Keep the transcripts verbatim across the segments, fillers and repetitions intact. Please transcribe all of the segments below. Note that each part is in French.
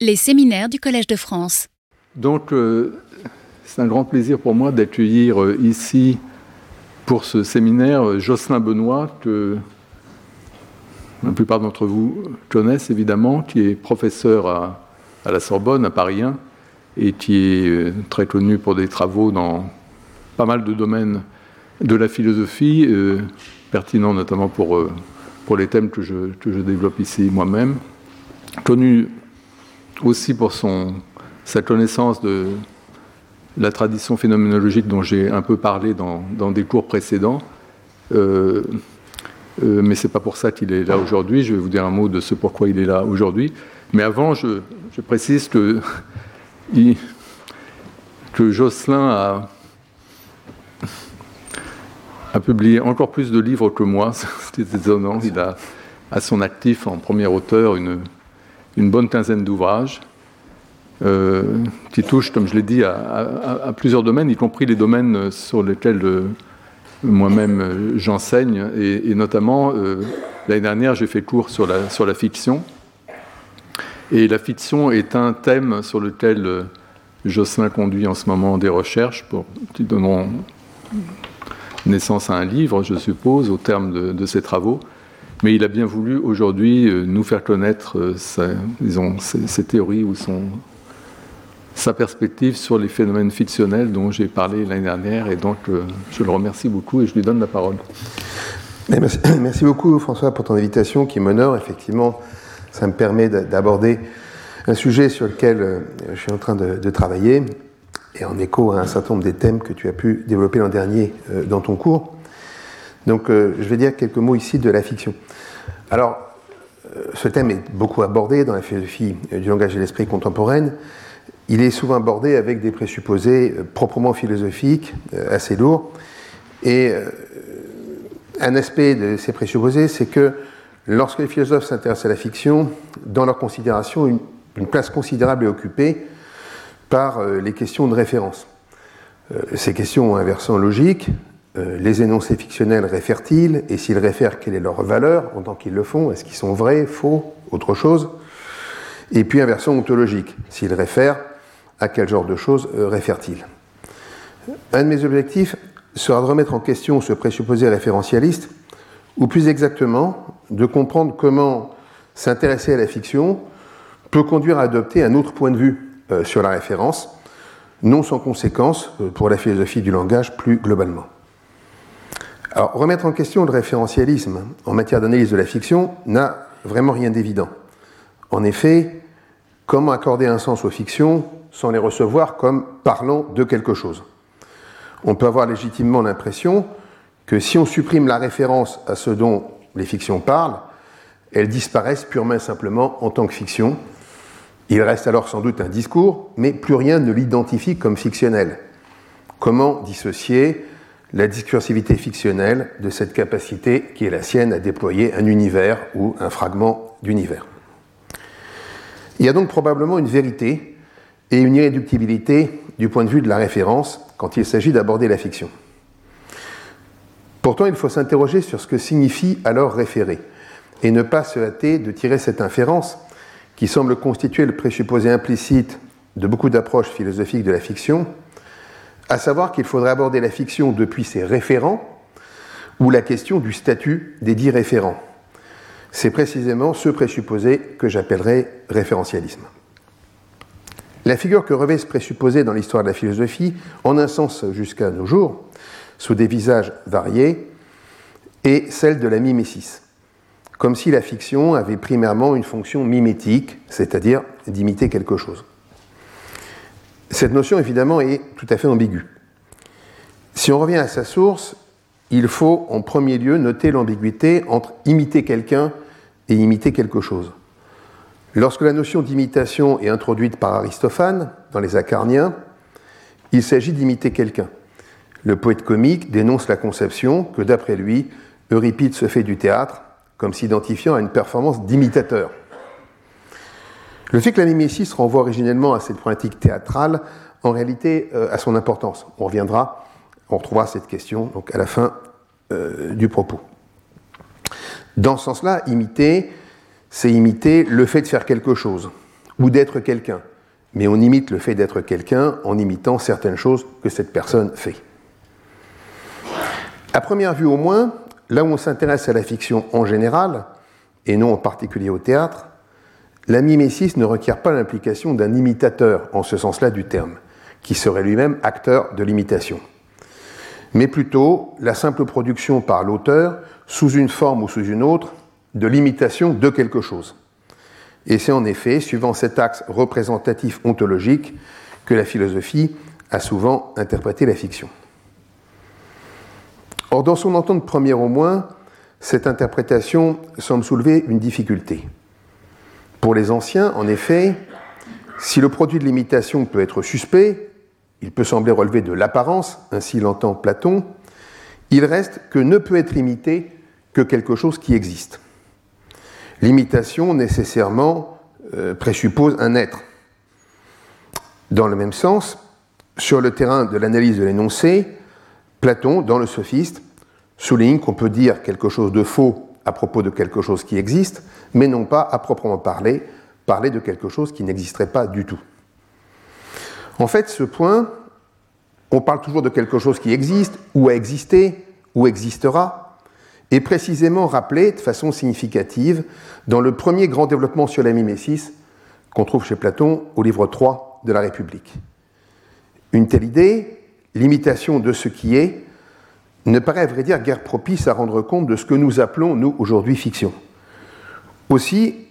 Les séminaires du Collège de France. Donc, euh, c'est un grand plaisir pour moi d'accueillir euh, ici, pour ce séminaire, euh, Jocelyn Benoît, que la plupart d'entre vous connaissent évidemment, qui est professeur à, à la Sorbonne, à Paris un, et qui est euh, très connu pour des travaux dans pas mal de domaines de la philosophie, euh, pertinents notamment pour, euh, pour les thèmes que je, que je développe ici moi-même. Connu aussi pour son, sa connaissance de la tradition phénoménologique dont j'ai un peu parlé dans, dans des cours précédents. Euh, euh, mais ce n'est pas pour ça qu'il est là aujourd'hui. Je vais vous dire un mot de ce pourquoi il est là aujourd'hui. Mais avant, je, je précise que, il, que Jocelyn a, a publié encore plus de livres que moi. C'était étonnant. Il a à son actif en premier auteur une... une bonne quinzaine d'ouvrages euh, qui touchent, comme je l'ai dit, à, à, à plusieurs domaines, y compris les domaines sur lesquels euh, moi-même euh, j'enseigne. Et, et notamment, euh, l'année dernière, j'ai fait cours sur la, sur la fiction. Et la fiction est un thème sur lequel euh, Jocelyn conduit en ce moment des recherches pour, qui donneront naissance à un livre, je suppose, au terme de, de ses travaux. Mais il a bien voulu aujourd'hui nous faire connaître sa, disons, ses, ses théories ou son, sa perspective sur les phénomènes fictionnels dont j'ai parlé l'année dernière. Et donc, je le remercie beaucoup et je lui donne la parole. Merci, merci beaucoup, François, pour ton invitation qui m'honore. Effectivement, ça me permet d'aborder un sujet sur lequel je suis en train de, de travailler et en écho à un certain nombre des thèmes que tu as pu développer l'an dernier dans ton cours. Donc, euh, je vais dire quelques mots ici de la fiction. Alors, euh, ce thème est beaucoup abordé dans la philosophie euh, du langage et de l'esprit contemporaine. Il est souvent abordé avec des présupposés euh, proprement philosophiques, euh, assez lourds. Et euh, un aspect de ces présupposés, c'est que lorsque les philosophes s'intéressent à la fiction, dans leur considération, une, une place considérable est occupée par euh, les questions de référence. Euh, ces questions ont un versant logique. Les énoncés fictionnels réfèrent-ils? Et s'ils réfèrent, quelle est leur valeur en tant qu'ils le font? Est-ce qu'ils sont vrais, faux, autre chose? Et puis, inversion ontologique. S'ils réfèrent, à quel genre de choses réfèrent-ils? Un de mes objectifs sera de remettre en question ce présupposé référentialiste, ou plus exactement, de comprendre comment s'intéresser à la fiction peut conduire à adopter un autre point de vue sur la référence, non sans conséquence pour la philosophie du langage plus globalement. Alors, remettre en question le référentialisme en matière d'analyse de la fiction n'a vraiment rien d'évident. En effet, comment accorder un sens aux fictions sans les recevoir comme parlant de quelque chose? On peut avoir légitimement l'impression que si on supprime la référence à ce dont les fictions parlent, elles disparaissent purement et simplement en tant que fiction. Il reste alors sans doute un discours, mais plus rien ne l'identifie comme fictionnel. Comment dissocier la discursivité fictionnelle de cette capacité qui est la sienne à déployer un univers ou un fragment d'univers? Il y a donc probablement une vérité et une irréductibilité du point de vue de la référence quand il s'agit d'aborder la fiction. Pourtant, il faut s'interroger sur ce que signifie alors référer et ne pas se hâter de tirer cette inférence qui semble constituer le présupposé implicite de beaucoup d'approches philosophiques de la fiction, à savoir qu'il faudrait aborder la fiction depuis ses référents ou la question du statut des dits référents. C'est précisément ce présupposé que j'appellerais référentialisme. La figure que revêt ce présupposé dans l'histoire de la philosophie, en un sens jusqu'à nos jours, sous des visages variés, est celle de la mimésis, comme si la fiction avait primairement une fonction mimétique, c'est-à-dire d'imiter quelque chose. Cette notion, évidemment, est tout à fait ambiguë. Si on revient à sa source, il faut en premier lieu noter l'ambiguïté entre imiter quelqu'un et imiter quelque chose. Lorsque la notion d'imitation est introduite par Aristophane dans Les Acarniens, il s'agit d'imiter quelqu'un. Le poète comique dénonce la conception que, d'après lui, Euripide se fait du théâtre comme s'identifiant à une performance d'imitateur. Le fait que la mimésis renvoie originellement à cette pratique théâtrale, en réalité, euh, a son importance. On reviendra, on retrouvera cette question donc, à la fin euh, du propos. Dans ce sens-là, imiter, c'est imiter le fait de faire quelque chose, ou d'être quelqu'un. Mais on imite le fait d'être quelqu'un en imitant certaines choses que cette personne fait. À première vue au moins, là où on s'intéresse à la fiction en général, et non en particulier au théâtre, la mimésis ne requiert pas l'implication d'un imitateur, en ce sens-là du terme, qui serait lui-même acteur de l'imitation. Mais plutôt la simple production par l'auteur, sous une forme ou sous une autre, de l'imitation de quelque chose. Et c'est en effet, suivant cet axe représentatif ontologique, que la philosophie a souvent interprété la fiction. Or, dans son entente première au moins, cette interprétation semble soulever une difficulté. Pour les anciens, en effet, si le produit de l'imitation peut être suspect, il peut sembler relever de l'apparence, ainsi l'entend Platon, il reste que ne peut être imité que quelque chose qui existe. L'imitation, nécessairement, euh, présuppose un être. Dans le même sens, sur le terrain de l'analyse de l'énoncé, Platon, dans le Sophiste, souligne qu'on peut dire quelque chose de faux à propos de quelque chose qui existe, mais non pas, à proprement parler, parler de quelque chose qui n'existerait pas du tout. En fait, ce point, on parle toujours de quelque chose qui existe, ou a existé, ou existera, est précisément rappelé de façon significative dans le premier grand développement sur la mimésis qu'on trouve chez Platon au livre trois de la République. Une telle idée, l'imitation de ce qui est, ne paraît à vrai dire guère propice à rendre compte de ce que nous appelons, nous, aujourd'hui, fiction. Aussi,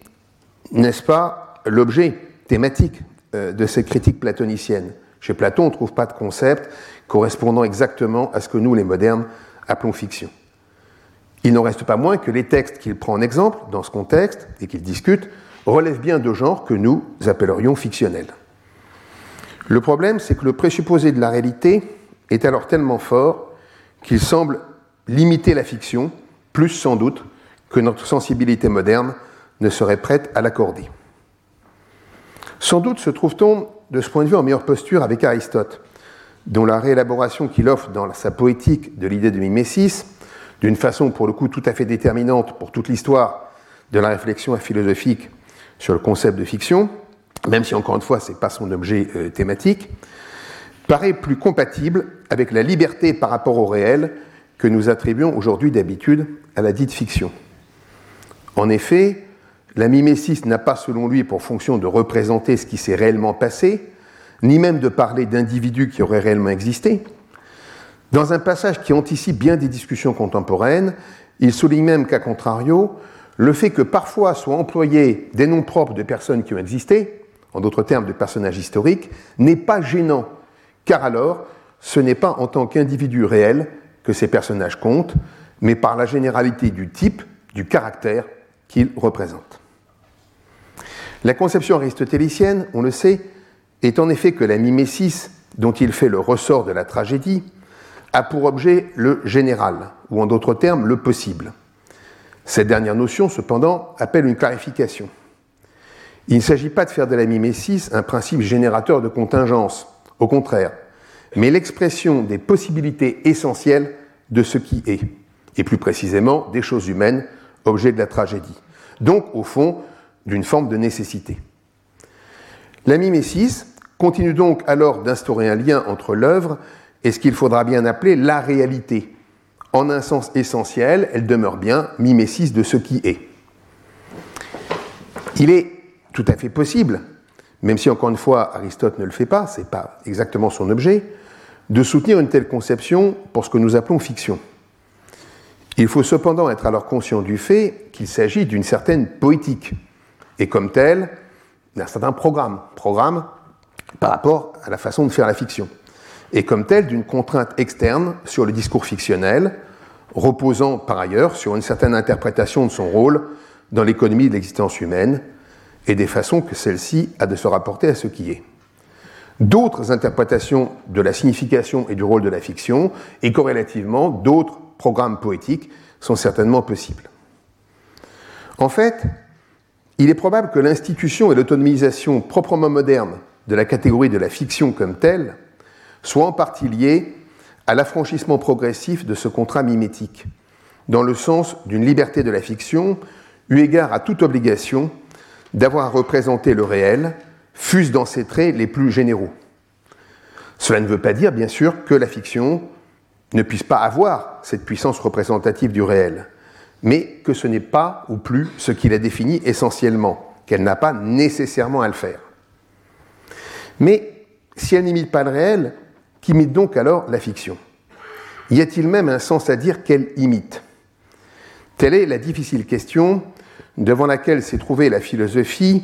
n'est-ce pas l'objet thématique de cette critique platonicienne ? Chez Platon, on ne trouve pas de concept correspondant exactement à ce que nous, les modernes, appelons fiction. Il n'en reste pas moins que les textes qu'il prend en exemple, dans ce contexte, et qu'il discute, relèvent bien de genres que nous appellerions fictionnels. Le problème, c'est que le présupposé de la réalité est alors tellement fort qu'il semble limiter la fiction, plus sans doute que notre sensibilité moderne ne serait prête à l'accorder. Sans doute se trouve-t-on, de ce point de vue, en meilleure posture avec Aristote, dont la réélaboration qu'il offre dans sa Poétique de l'idée de mimésis, d'une façon pour le coup tout à fait déterminante pour toute l'histoire de la réflexion philosophique sur le concept de fiction, même si encore une fois ce n'est pas son objet euh, thématique, paraît plus compatible avec la liberté par rapport au réel que nous attribuons aujourd'hui d'habitude à la dite fiction. En effet, la mimésis n'a pas selon lui pour fonction de représenter ce qui s'est réellement passé, ni même de parler d'individus qui auraient réellement existé. Dans un passage qui anticipe bien des discussions contemporaines, il souligne même qu'à contrario, le fait que parfois soient employés des noms propres de personnes qui ont existé, en d'autres termes de personnages historiques, n'est pas gênant, car alors, ce n'est pas en tant qu'individu réel que ces personnages comptent, mais par la généralité du type, du caractère qu'ils représentent. La conception aristotélicienne, on le sait, est en effet que la mimésis, dont il fait le ressort de la tragédie, a pour objet le général, ou en d'autres termes, le possible. Cette dernière notion, cependant, appelle une clarification. Il ne s'agit pas de faire de la mimésis un principe générateur de contingence, au contraire, mais l'expression des possibilités essentielles de ce qui est, et plus précisément des choses humaines, objet de la tragédie, donc au fond d'une forme de nécessité. La mimésis continue donc alors d'instaurer un lien entre l'œuvre et ce qu'il faudra bien appeler la réalité. En un sens essentiel, elle demeure bien mimésis de ce qui est. Il est tout à fait possible, même si encore une fois Aristote ne le fait pas, ce n'est pas exactement son objet, de soutenir une telle conception pour ce que nous appelons fiction. Il faut cependant être alors conscient du fait qu'il s'agit d'une certaine poétique, et comme telle, d'un certain programme, programme par rapport à la façon de faire la fiction. Et comme telle d'une contrainte externe sur le discours fictionnel, reposant par ailleurs sur une certaine interprétation de son rôle dans l'économie de l'existence humaine et des façons que celle-ci a de se rapporter à ce qui est. D'autres interprétations de la signification et du rôle de la fiction, et corrélativement d'autres programmes poétiques, sont certainement possibles. En fait, il est probable que l'institution et l'autonomisation proprement moderne de la catégorie de la fiction comme telle soit en partie liée à l'affranchissement progressif de ce contrat mimétique, dans le sens d'une liberté de la fiction, eu égard à toute obligation d'avoir à représenter le réel, fût-ce dans ses traits les plus généraux. Cela ne veut pas dire, bien sûr, que la fiction ne puisse pas avoir cette puissance représentative du réel, mais que ce n'est pas ou plus ce qui la définit essentiellement, qu'elle n'a pas nécessairement à le faire. Mais si elle n'imite pas le réel, qu'imite donc alors la fiction ? Y a-t-il même un sens à dire qu'elle imite ? Telle est la difficile question devant laquelle s'est trouvée la philosophie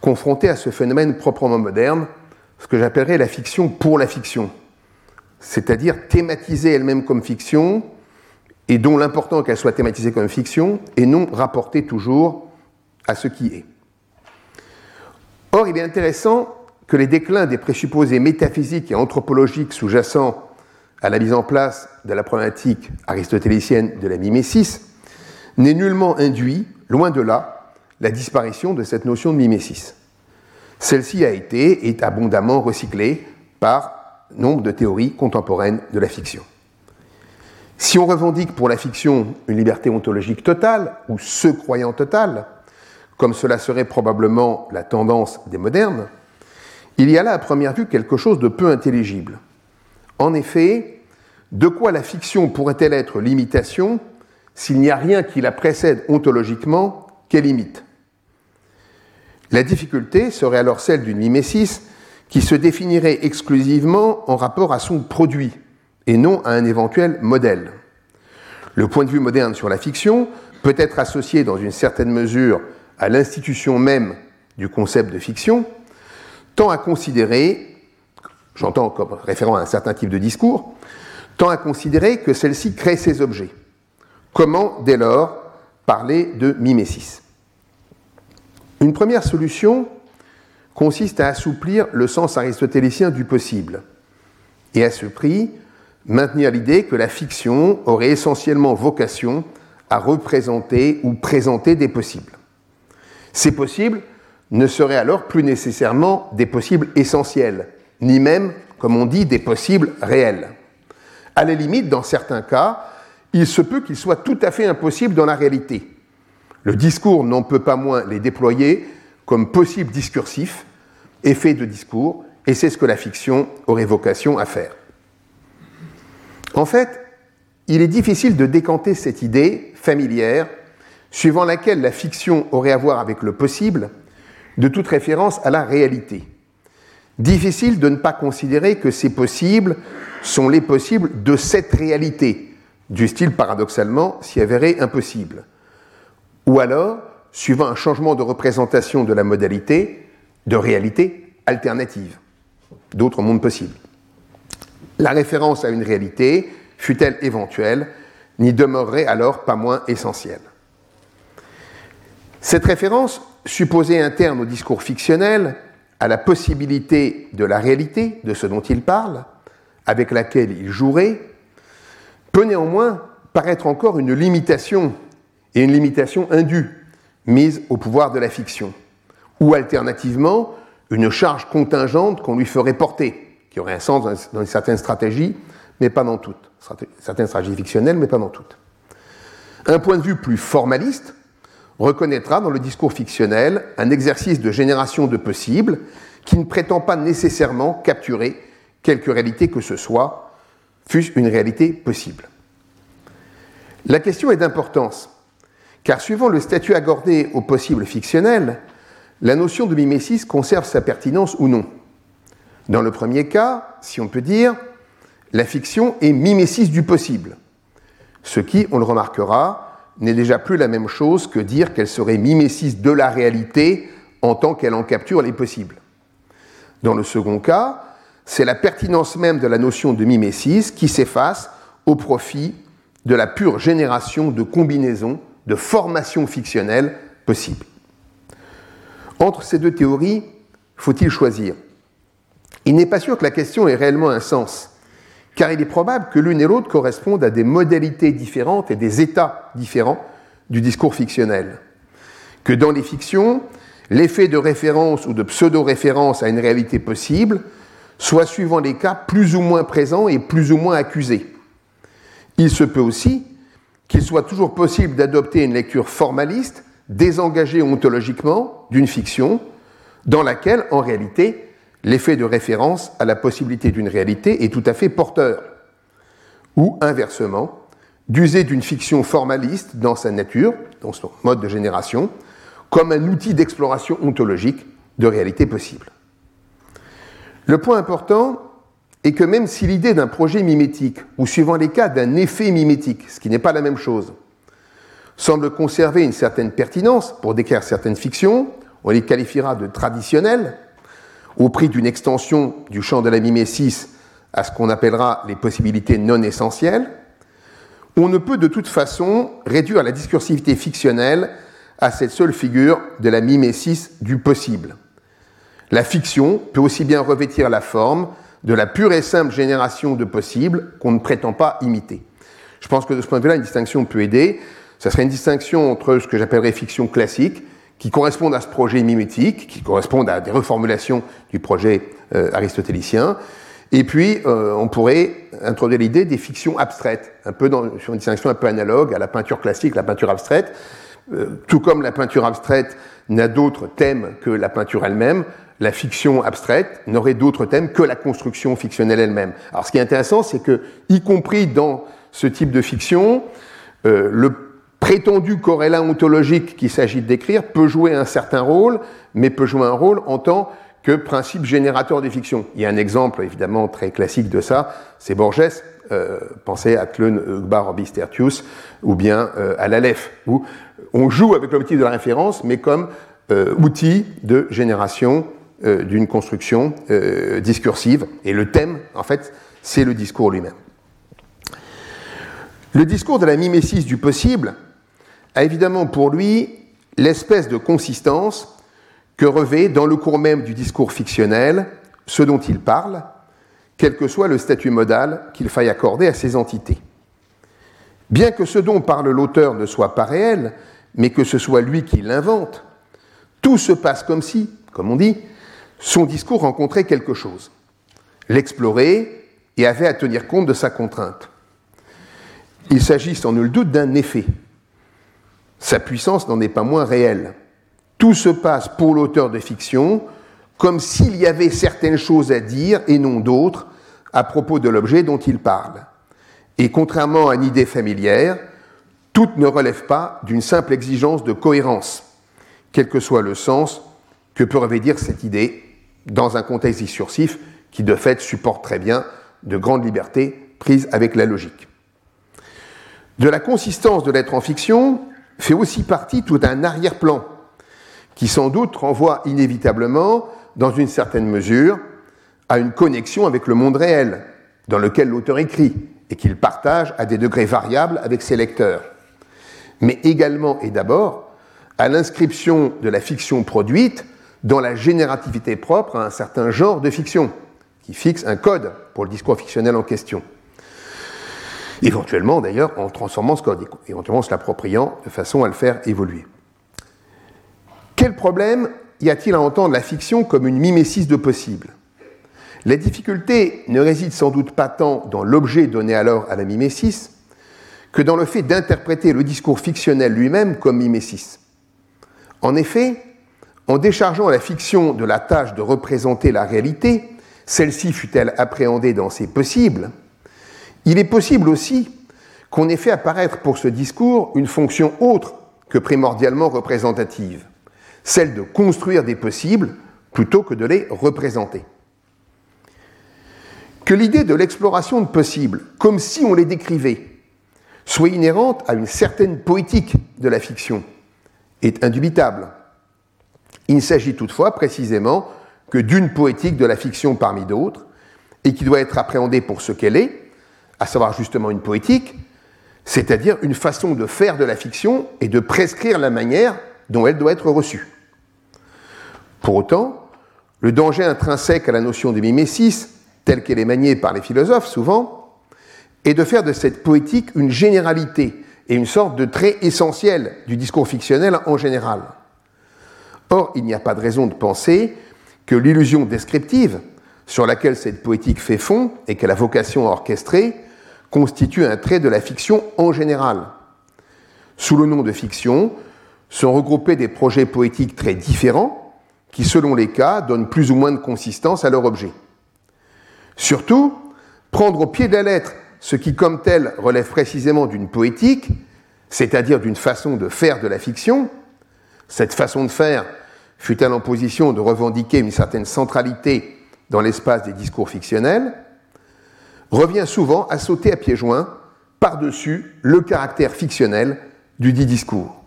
confrontée à ce phénomène proprement moderne, ce que j'appellerais la fiction pour la fiction, c'est-à-dire thématisée elle-même comme fiction, et dont l'important est qu'elle soit thématisée comme fiction, et non rapportée toujours à ce qui est. Or, il est intéressant que les déclins des présupposés métaphysiques et anthropologiques sous-jacents à la mise en place de la problématique aristotélicienne de la mimésis n'est nullement induit, loin de là, la disparition de cette notion de mimésis. Celle-ci a été et est abondamment recyclée par nombre de théories contemporaines de la fiction. Si on revendique pour la fiction une liberté ontologique totale, ou se croyant total, comme cela serait probablement la tendance des modernes, il y a là à première vue quelque chose de peu intelligible. En effet, de quoi la fiction pourrait-elle être l'imitation s'il n'y a rien qui la précède ontologiquement qu'elle imite ? La difficulté serait alors celle d'une mimésis qui se définirait exclusivement en rapport à son produit et non à un éventuel modèle. Le point de vue moderne sur la fiction peut être associé dans une certaine mesure à l'institution même du concept de fiction, tant à considérer, j'entends comme référent à un certain type de discours, tant à considérer que celle-ci crée ses objets. Comment, dès lors, parler de mimésis ? Une première solution consiste à assouplir le sens aristotélicien du possible et à ce prix maintenir l'idée que la fiction aurait essentiellement vocation à représenter ou présenter des possibles. Ces possibles ne seraient alors plus nécessairement des possibles essentiels, ni même, comme on dit, des possibles réels. À la limite, dans certains cas, il se peut qu'ils soient tout à fait impossibles dans la réalité. Le discours n'en peut pas moins les déployer comme possible discursif, effet de discours, et c'est ce que la fiction aurait vocation à faire. En fait, il est difficile de décanter cette idée familière suivant laquelle la fiction aurait à voir avec le possible de toute référence à la réalité. Difficile de ne pas considérer que ces possibles sont les possibles de cette réalité, du style paradoxalement s'y avéré impossible. Ou alors, suivant un changement de représentation de la modalité, de réalité alternative, d'autres mondes possibles. La référence à une réalité, fût-elle éventuelle, n'y demeurerait alors pas moins essentielle. Cette référence, supposée interne au discours fictionnel, à la possibilité de la réalité, de ce dont il parle, avec laquelle il jouerait, peut néanmoins paraître encore une limitation et une limitation indue, mise au pouvoir de la fiction, ou alternativement, une charge contingente qu'on lui ferait porter, qui aurait un sens dans certaines stratégies, mais pas dans toutes, certaines stratégies fictionnelles, mais pas dans toutes. Un point de vue plus formaliste reconnaîtra dans le discours fictionnel un exercice de génération de possibles qui ne prétend pas nécessairement capturer quelque réalité que ce soit, fût-ce une réalité possible. La question est d'importance, car suivant le statut accordé au possible fictionnel, la notion de mimésis conserve sa pertinence ou non. Dans le premier cas, si on peut dire, la fiction est mimésis du possible, ce qui, on le remarquera, n'est déjà plus la même chose que dire qu'elle serait mimésis de la réalité en tant qu'elle en capture les possibles. Dans le second cas, c'est la pertinence même de la notion de mimésis qui s'efface au profit de la pure génération de combinaisons de formation fictionnelle possible. Entre ces deux théories, faut-il choisir ? Il n'est pas sûr que la question ait réellement un sens, car il est probable que l'une et l'autre correspondent à des modalités différentes et des états différents du discours fictionnel. Que dans les fictions, l'effet de référence ou de pseudo-référence à une réalité possible soit suivant les cas plus ou moins présents et plus ou moins accusés. Il se peut aussi qu'il soit toujours possible d'adopter une lecture formaliste désengagé ontologiquement d'une fiction dans laquelle, en réalité, l'effet de référence à la possibilité d'une réalité est tout à fait porteur, ou inversement, d'user d'une fiction formaliste dans sa nature, dans son mode de génération, comme un outil d'exploration ontologique de réalité possible. Le point important est que même si l'idée d'un projet mimétique, ou suivant les cas d'un effet mimétique, ce qui n'est pas la même chose, semble conserver une certaine pertinence pour décrire certaines fictions, on les qualifiera de traditionnelles, au prix d'une extension du champ de la mimésis à ce qu'on appellera les possibilités non essentielles, on ne peut de toute façon réduire la discursivité fictionnelle à cette seule figure de la mimésis du possible. La fiction peut aussi bien revêtir la forme de la pure et simple génération de possibles qu'on ne prétend pas imiter. Je pense que de ce point de vue-là, une distinction peut aider. Ça serait une distinction entre ce que j'appellerais fiction classique, qui correspondent à ce projet mimétique, qui correspondent à des reformulations du projet euh, aristotélicien, et puis euh, on pourrait introduire l'idée des fictions abstraites, un peu dans, sur une distinction un peu analogue à la peinture classique, la peinture abstraite. Euh, tout comme la peinture abstraite n'a d'autre thème que la peinture elle-même, la fiction abstraite n'aurait d'autre thème que la construction fictionnelle elle-même. Alors ce qui est intéressant, c'est que, y compris dans ce type de fiction, euh, le prétendu corrélat ontologique qu'il s'agit de décrire peut jouer un certain rôle, mais peut jouer un rôle en tant que principe générateur des fictions. Il y a un exemple évidemment très classique de ça, c'est Borges, euh, pensez à Tlön Uqbar Orbis Tertius, ou bien euh, à l'Aleph, où on joue avec l'objectif de la référence, mais comme euh, outil de génération euh, d'une construction euh, discursive, et le thème, en fait, c'est le discours lui-même. Le discours de la mimésis du possible a évidemment pour lui l'espèce de consistance que revêt dans le cours même du discours fictionnel ce dont il parle, quel que soit le statut modal qu'il faille accorder à ces entités. Bien que ce dont parle l'auteur ne soit pas réel, mais que ce soit lui qui l'invente, tout se passe comme si, comme on dit, son discours rencontrait quelque chose, l'explorait et avait à tenir compte de sa contrainte. Il s'agit sans nul doute d'un effet. Sa puissance n'en est pas moins réelle. Tout se passe pour l'auteur de fiction comme s'il y avait certaines choses à dire et non d'autres à propos de l'objet dont il parle. Et contrairement à une idée familière, toutes ne relèvent pas d'une simple exigence de cohérence, quel que soit le sens que peut revêtir cette idée dans un contexte discursif qui de fait supporte très bien de grandes libertés prises avec la logique. De la consistance de l'être en fiction fait aussi partie tout un arrière-plan qui sans doute renvoie inévitablement, dans une certaine mesure, à une connexion avec le monde réel dans lequel l'auteur écrit et qu'il partage à des degrés variables avec ses lecteurs, mais également et d'abord à l'inscription de la fiction produite dans la générativité propre à un certain genre de fiction qui fixe un code pour le discours fictionnel en question. Éventuellement d'ailleurs en transformant ce code, éventuellement en se l'appropriant de façon à le faire évoluer. Quel problème y a-t-il à entendre la fiction comme une mimésis de possible ? La difficulté ne réside sans doute pas tant dans l'objet donné alors à la mimésis que dans le fait d'interpréter le discours fictionnel lui-même comme mimésis. En effet, en déchargeant la fiction de la tâche de représenter la réalité, celle-ci fut-elle appréhendée dans ses possibles ? Il est possible aussi qu'on ait fait apparaître pour ce discours une fonction autre que primordialement représentative, celle de construire des possibles plutôt que de les représenter. Que l'idée de l'exploration de possibles, comme si on les décrivait, soit inhérente à une certaine poétique de la fiction, est indubitable. Il s'agit toutefois précisément que d'une poétique de la fiction parmi d'autres, et qui doit être appréhendée pour ce qu'elle est, à savoir justement une poétique, c'est-à-dire une façon de faire de la fiction et de prescrire la manière dont elle doit être reçue. Pour autant, le danger intrinsèque à la notion de mimésis, telle qu'elle est maniée par les philosophes souvent, est de faire de cette poétique une généralité et une sorte de trait essentiel du discours fictionnel en général. Or, il n'y a pas de raison de penser que l'illusion descriptive, sur laquelle cette poétique fait fond et qu'elle a vocation à orchestrer, constitue un trait de la fiction en général. Sous le nom de fiction, sont regroupés des projets poétiques très différents qui, selon les cas, donnent plus ou moins de consistance à leur objet. Surtout, prendre au pied de la lettre ce qui, comme tel, relève précisément d'une poétique, c'est-à-dire d'une façon de faire de la fiction, cette façon de faire fut-elle en position de revendiquer une certaine centralité dans l'espace des discours fictionnels, revient souvent à sauter à pieds joints par-dessus le caractère fictionnel du dit discours.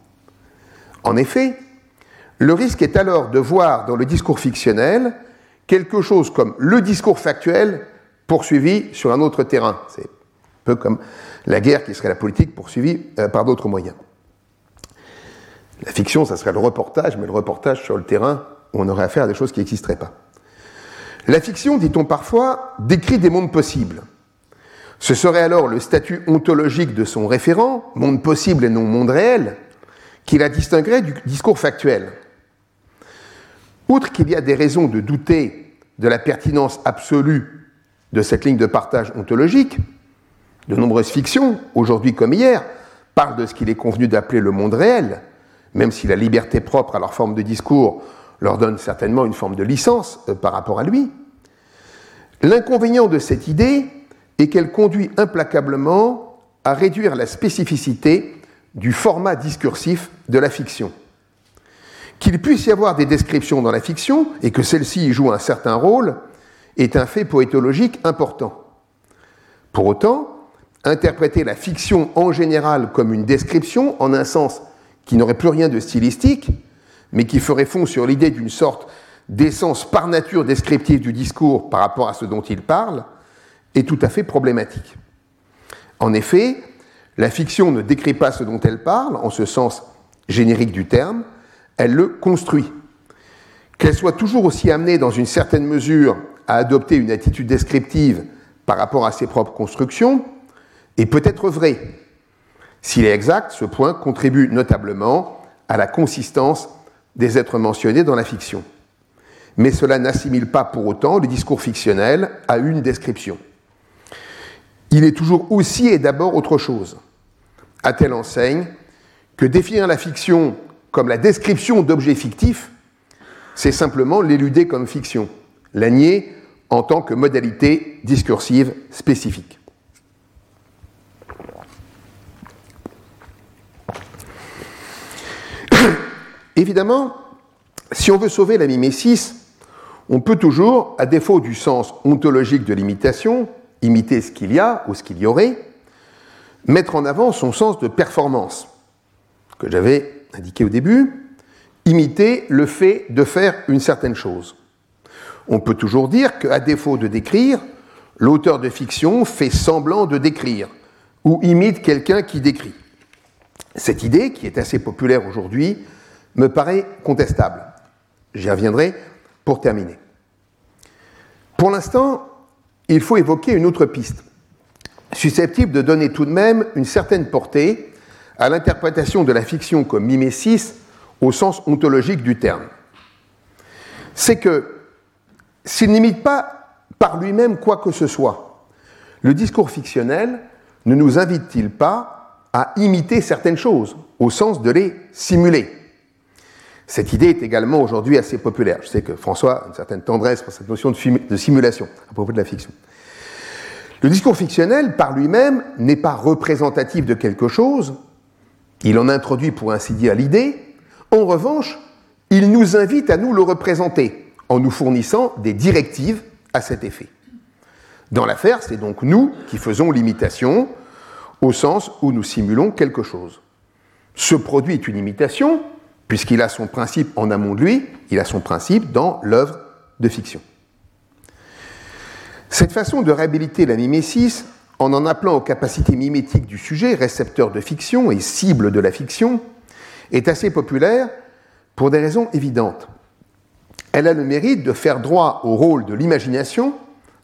En effet, le risque est alors de voir dans le discours fictionnel quelque chose comme le discours factuel poursuivi sur un autre terrain. C'est un peu comme la guerre qui serait la politique poursuivie par d'autres moyens. La fiction, ça serait le reportage, mais le reportage sur le terrain où on aurait affaire à des choses qui n'existeraient pas. La fiction, dit-on parfois, décrit des mondes possibles. Ce serait alors le statut ontologique de son référent, monde possible et non monde réel, qui la distinguerait du discours factuel. Outre qu'il y a des raisons de douter de la pertinence absolue de cette ligne de partage ontologique, de nombreuses fictions, aujourd'hui comme hier, parlent de ce qu'il est convenu d'appeler le monde réel, même si la liberté propre à leur forme de discours leur donne certainement une forme de licence par rapport à lui. L'inconvénient de cette idée est qu'elle conduit implacablement à réduire la spécificité du format discursif de la fiction. Qu'il puisse y avoir des descriptions dans la fiction, et que celle-ci y joue un certain rôle, est un fait poétologique important. Pour autant, interpréter la fiction en général comme une description, en un sens qui n'aurait plus rien de stylistique, mais qui ferait fond sur l'idée d'une sorte d'essence par nature descriptive du discours par rapport à ce dont il parle, est tout à fait problématique. En effet, la fiction ne décrit pas ce dont elle parle, en ce sens générique du terme, elle le construit. Qu'elle soit toujours aussi amenée dans une certaine mesure à adopter une attitude descriptive par rapport à ses propres constructions, est peut-être vraie. S'il est exact, ce point contribue notablement à la consistance des êtres mentionnés dans la fiction. Mais cela n'assimile pas pour autant le discours fictionnel à une description. Il est toujours aussi et d'abord autre chose, à telle enseigne que définir la fiction comme la description d'objets fictifs, c'est simplement l'éluder comme fiction, la nier en tant que modalité discursive spécifique. Évidemment, si on veut sauver la mimésis, on peut toujours, à défaut du sens ontologique de l'imitation, imiter ce qu'il y a ou ce qu'il y aurait, mettre en avant son sens de performance, que j'avais indiqué au début, imiter le fait de faire une certaine chose. On peut toujours dire qu'à défaut de décrire, l'auteur de fiction fait semblant de décrire, ou imite quelqu'un qui décrit. Cette idée, qui est assez populaire aujourd'hui, me paraît contestable. J'y reviendrai pour terminer. Pour l'instant, il faut évoquer une autre piste, susceptible de donner tout de même une certaine portée à l'interprétation de la fiction comme mimésis au sens ontologique du terme. C'est que, s'il n'imite pas par lui-même quoi que ce soit, le discours fictionnel ne nous invite-t-il pas à imiter certaines choses, au sens de les simuler ? Cette idée est également aujourd'hui assez populaire. Je sais que François a une certaine tendresse pour cette notion de simulation à propos de la fiction. Le discours fictionnel, par lui-même, n'est pas représentatif de quelque chose. Il en introduit, pour ainsi dire, l'idée. En revanche, il nous invite à nous le représenter en nous fournissant des directives à cet effet. Dans l'affaire, c'est donc nous qui faisons l'imitation au sens où nous simulons quelque chose. Ce produit est une imitation, puisqu'il a son principe en amont de lui, il a son principe dans l'œuvre de fiction. Cette façon de réhabiliter la mimésis, en en appelant aux capacités mimétiques du sujet, récepteur de fiction et cible de la fiction, est assez populaire pour des raisons évidentes. Elle a le mérite de faire droit au rôle de l'imagination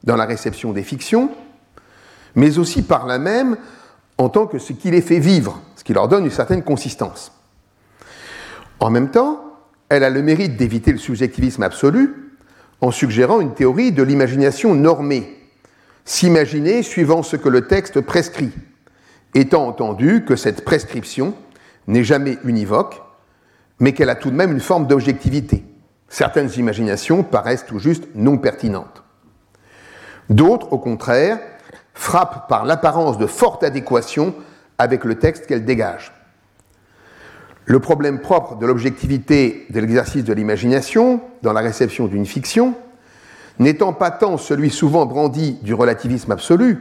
dans la réception des fictions, mais aussi par là même en tant que ce qui les fait vivre, ce qui leur donne une certaine consistance. En même temps, elle a le mérite d'éviter le subjectivisme absolu en suggérant une théorie de l'imagination normée, s'imaginer suivant ce que le texte prescrit, étant entendu que cette prescription n'est jamais univoque, mais qu'elle a tout de même une forme d'objectivité. Certaines imaginations paraissent tout juste non pertinentes. D'autres, au contraire, frappent par l'apparence de forte adéquation avec le texte qu'elles dégagent. Le problème propre de l'objectivité de l'exercice de l'imagination dans la réception d'une fiction n'étant pas tant celui souvent brandi du relativisme absolu,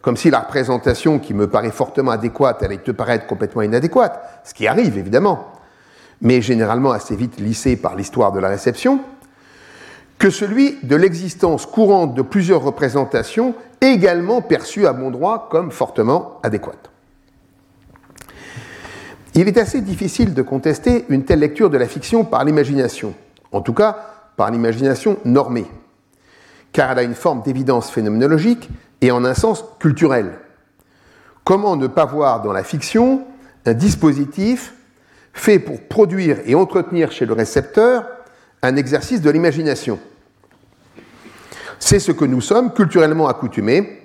comme si la représentation qui me paraît fortement adéquate allait te paraître complètement inadéquate, ce qui arrive évidemment, mais généralement assez vite lissée par l'histoire de la réception, que celui de l'existence courante de plusieurs représentations également perçues à bon droit comme fortement adéquates. Il est assez difficile de contester une telle lecture de la fiction par l'imagination, en tout cas par l'imagination normée, car elle a une forme d'évidence phénoménologique et en un sens culturel. Comment ne pas voir dans la fiction un dispositif fait pour produire et entretenir chez le récepteur un exercice de l'imagination? C'est ce que nous sommes culturellement accoutumés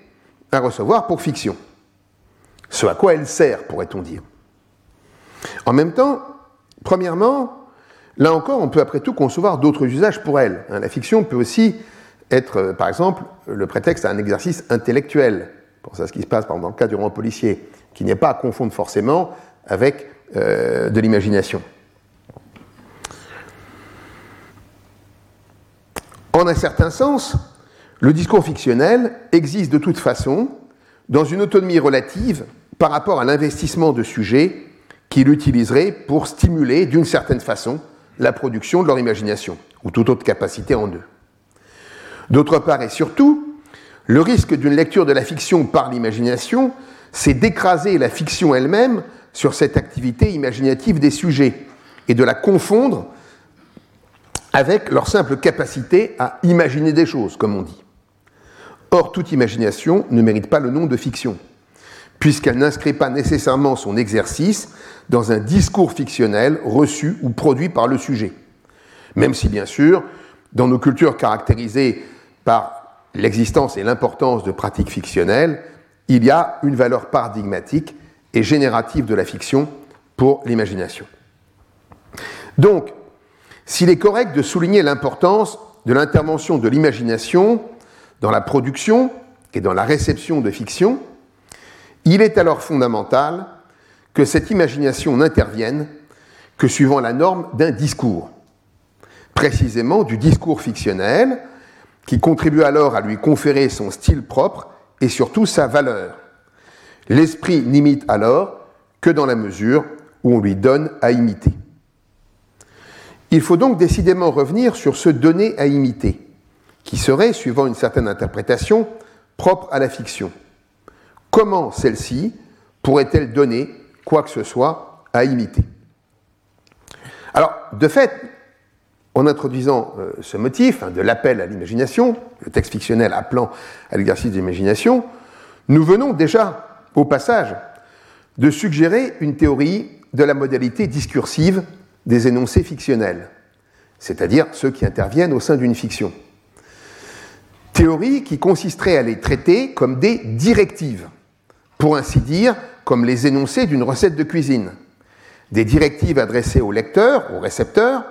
à recevoir pour fiction. Ce à quoi elle sert, pourrait-on dire. En même temps, premièrement, là encore, on peut après tout concevoir d'autres usages pour elle. La fiction peut aussi être, par exemple, le prétexte à un exercice intellectuel. Pense à ce qui se passe, par exemple, dans le cas du roman policier, qui n'est pas à confondre forcément avec euh, de l'imagination. En un certain sens, le discours fictionnel existe de toute façon dans une autonomie relative par rapport à l'investissement de sujets qu'il utiliserait pour stimuler, d'une certaine façon, la production de leur imagination, ou toute autre capacité en eux. D'autre part et surtout, le risque d'une lecture de la fiction par l'imagination, c'est d'écraser la fiction elle-même sur cette activité imaginative des sujets, et de la confondre avec leur simple capacité à imaginer des choses, comme on dit. Or, toute imagination ne mérite pas le nom de fiction, puisqu'elle n'inscrit pas nécessairement son exercice dans un discours fictionnel reçu ou produit par le sujet. Même si, bien sûr, dans nos cultures caractérisées par l'existence et l'importance de pratiques fictionnelles, il y a une valeur paradigmatique et générative de la fiction pour l'imagination. Donc, s'il est correct de souligner l'importance de l'intervention de l'imagination dans la production et dans la réception de fiction, il est alors fondamental que cette imagination n'intervienne que suivant la norme d'un discours, précisément du discours fictionnel, qui contribue alors à lui conférer son style propre et surtout sa valeur. L'esprit n'imite alors que dans la mesure où on lui donne à imiter. Il faut donc décidément revenir sur ce donner à imiter, qui serait, suivant une certaine interprétation, propre à la fiction. Comment celle-ci pourrait-elle donner quoi que ce soit à imiter? Alors, de fait, en introduisant euh, ce motif hein, de l'appel à l'imagination, le texte fictionnel appelant à l'exercice de l'imagination, nous venons déjà, au passage, de suggérer une théorie de la modalité discursive des énoncés fictionnels, c'est-à-dire ceux qui interviennent au sein d'une fiction. Théorie qui consisterait à les traiter comme des directives, pour ainsi dire comme les énoncés d'une recette de cuisine, des directives adressées au lecteur, au récepteur,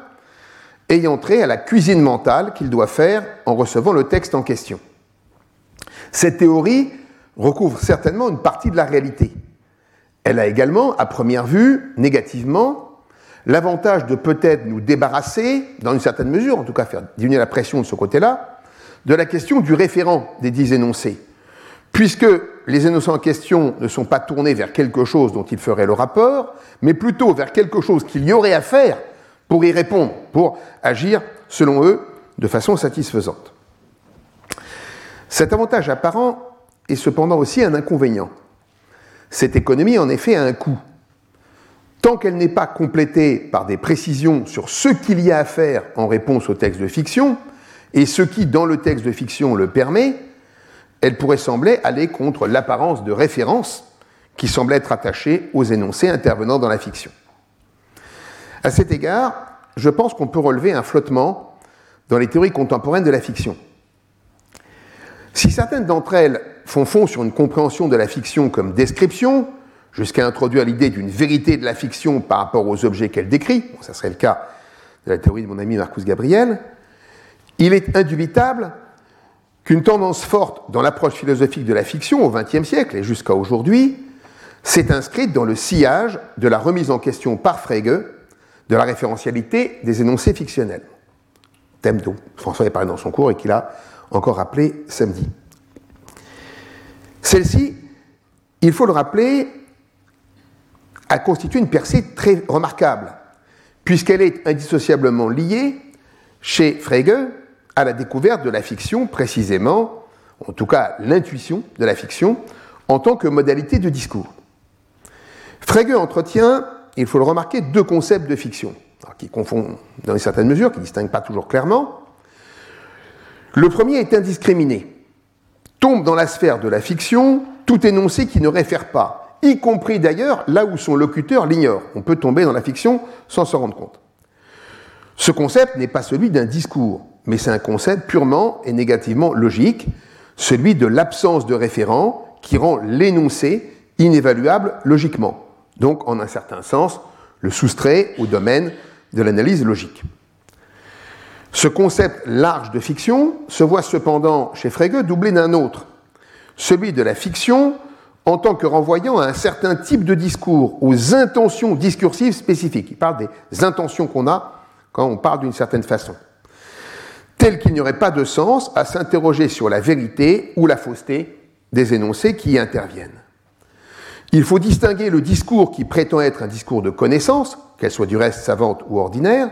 ayant trait à la cuisine mentale qu'il doit faire en recevant le texte en question. Cette théorie recouvre certainement une partie de la réalité. Elle a également, à première vue, négativement, l'avantage de peut-être nous débarrasser, dans une certaine mesure, en tout cas faire diminuer la pression de ce côté-là, de la question du référent des dix énoncés, puisque les énoncés en question ne sont pas tournés vers quelque chose dont ils feraient le rapport, mais plutôt vers quelque chose qu'il y aurait à faire pour y répondre, pour agir, selon eux, de façon satisfaisante. Cet avantage apparent est cependant aussi un inconvénient. Cette économie, en effet, a un coût. Tant qu'elle n'est pas complétée par des précisions sur ce qu'il y a à faire en réponse au texte de fiction, et ce qui, dans le texte de fiction, le permet, elle pourrait sembler aller contre l'apparence de référence qui semble être attachée aux énoncés intervenant dans la fiction. À cet égard, je pense qu'on peut relever un flottement dans les théories contemporaines de la fiction. Si certaines d'entre elles font fond sur une compréhension de la fiction comme description, jusqu'à introduire l'idée d'une vérité de la fiction par rapport aux objets qu'elle décrit, bon, ça serait le cas de la théorie de mon ami Marcus Gabriel, il est indubitable qu'une tendance forte dans l'approche philosophique de la fiction au vingtième siècle et jusqu'à aujourd'hui s'est inscrite dans le sillage de la remise en question par Frege de la référentialité des énoncés fictionnels. Thème dont François est parlé dans son cours et qu'il a encore rappelé samedi. Celle-ci, il faut le rappeler, a constitué une percée très remarquable, puisqu'elle est indissociablement liée, chez Frege, à la découverte de la fiction, précisément, en tout cas l'intuition de la fiction, en tant que modalité de discours. Frege entretient, il faut le remarquer, deux concepts de fiction, qui confondent dans une certaine mesure, qui ne distinguent pas toujours clairement. Le premier est indiscriminé, tombe dans la sphère de la fiction tout énoncé qui ne réfère pas, y compris d'ailleurs là où son locuteur l'ignore. On peut tomber dans la fiction sans s'en rendre compte. Ce concept n'est pas celui d'un discours, mais c'est un concept purement et négativement logique, celui de l'absence de référent qui rend l'énoncé inévaluable logiquement. Donc, en un certain sens, le soustrait au domaine de l'analyse logique. Ce concept large de fiction se voit cependant chez Frege doublé d'un autre, celui de la fiction en tant que renvoyant à un certain type de discours, aux intentions discursives spécifiques. Il parle des intentions qu'on a quand on parle d'une certaine façon. Tel qu'il n'y aurait pas de sens à s'interroger sur la vérité ou la fausseté des énoncés qui y interviennent. Il faut distinguer le discours qui prétend être un discours de connaissance, qu'elle soit du reste savante ou ordinaire,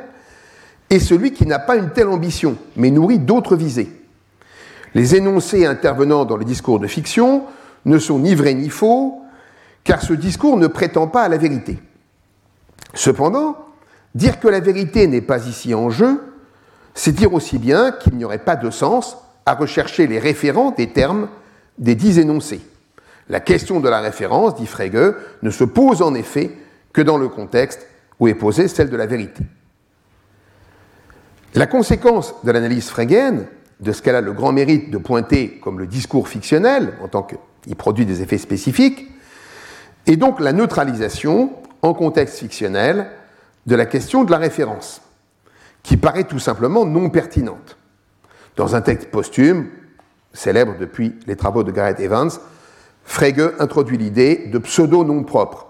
et celui qui n'a pas une telle ambition, mais nourrit d'autres visées. Les énoncés intervenant dans le discours de fiction ne sont ni vrais ni faux, car ce discours ne prétend pas à la vérité. Cependant, dire que la vérité n'est pas ici en jeu, c'est dire aussi bien qu'il n'y aurait pas de sens à rechercher les référents des termes des dix énoncés. La question de la référence, dit Frege, ne se pose en effet que dans le contexte où est posée celle de la vérité. La conséquence de l'analyse frégienne, de ce qu'elle a le grand mérite de pointer comme le discours fictionnel, en tant qu'il produit des effets spécifiques, est donc la neutralisation, en contexte fictionnel, de la question de la référence, qui paraît tout simplement non pertinente. Dans un texte posthume, célèbre depuis les travaux de Gareth Evans, Frege introduit l'idée de pseudo-nom propre,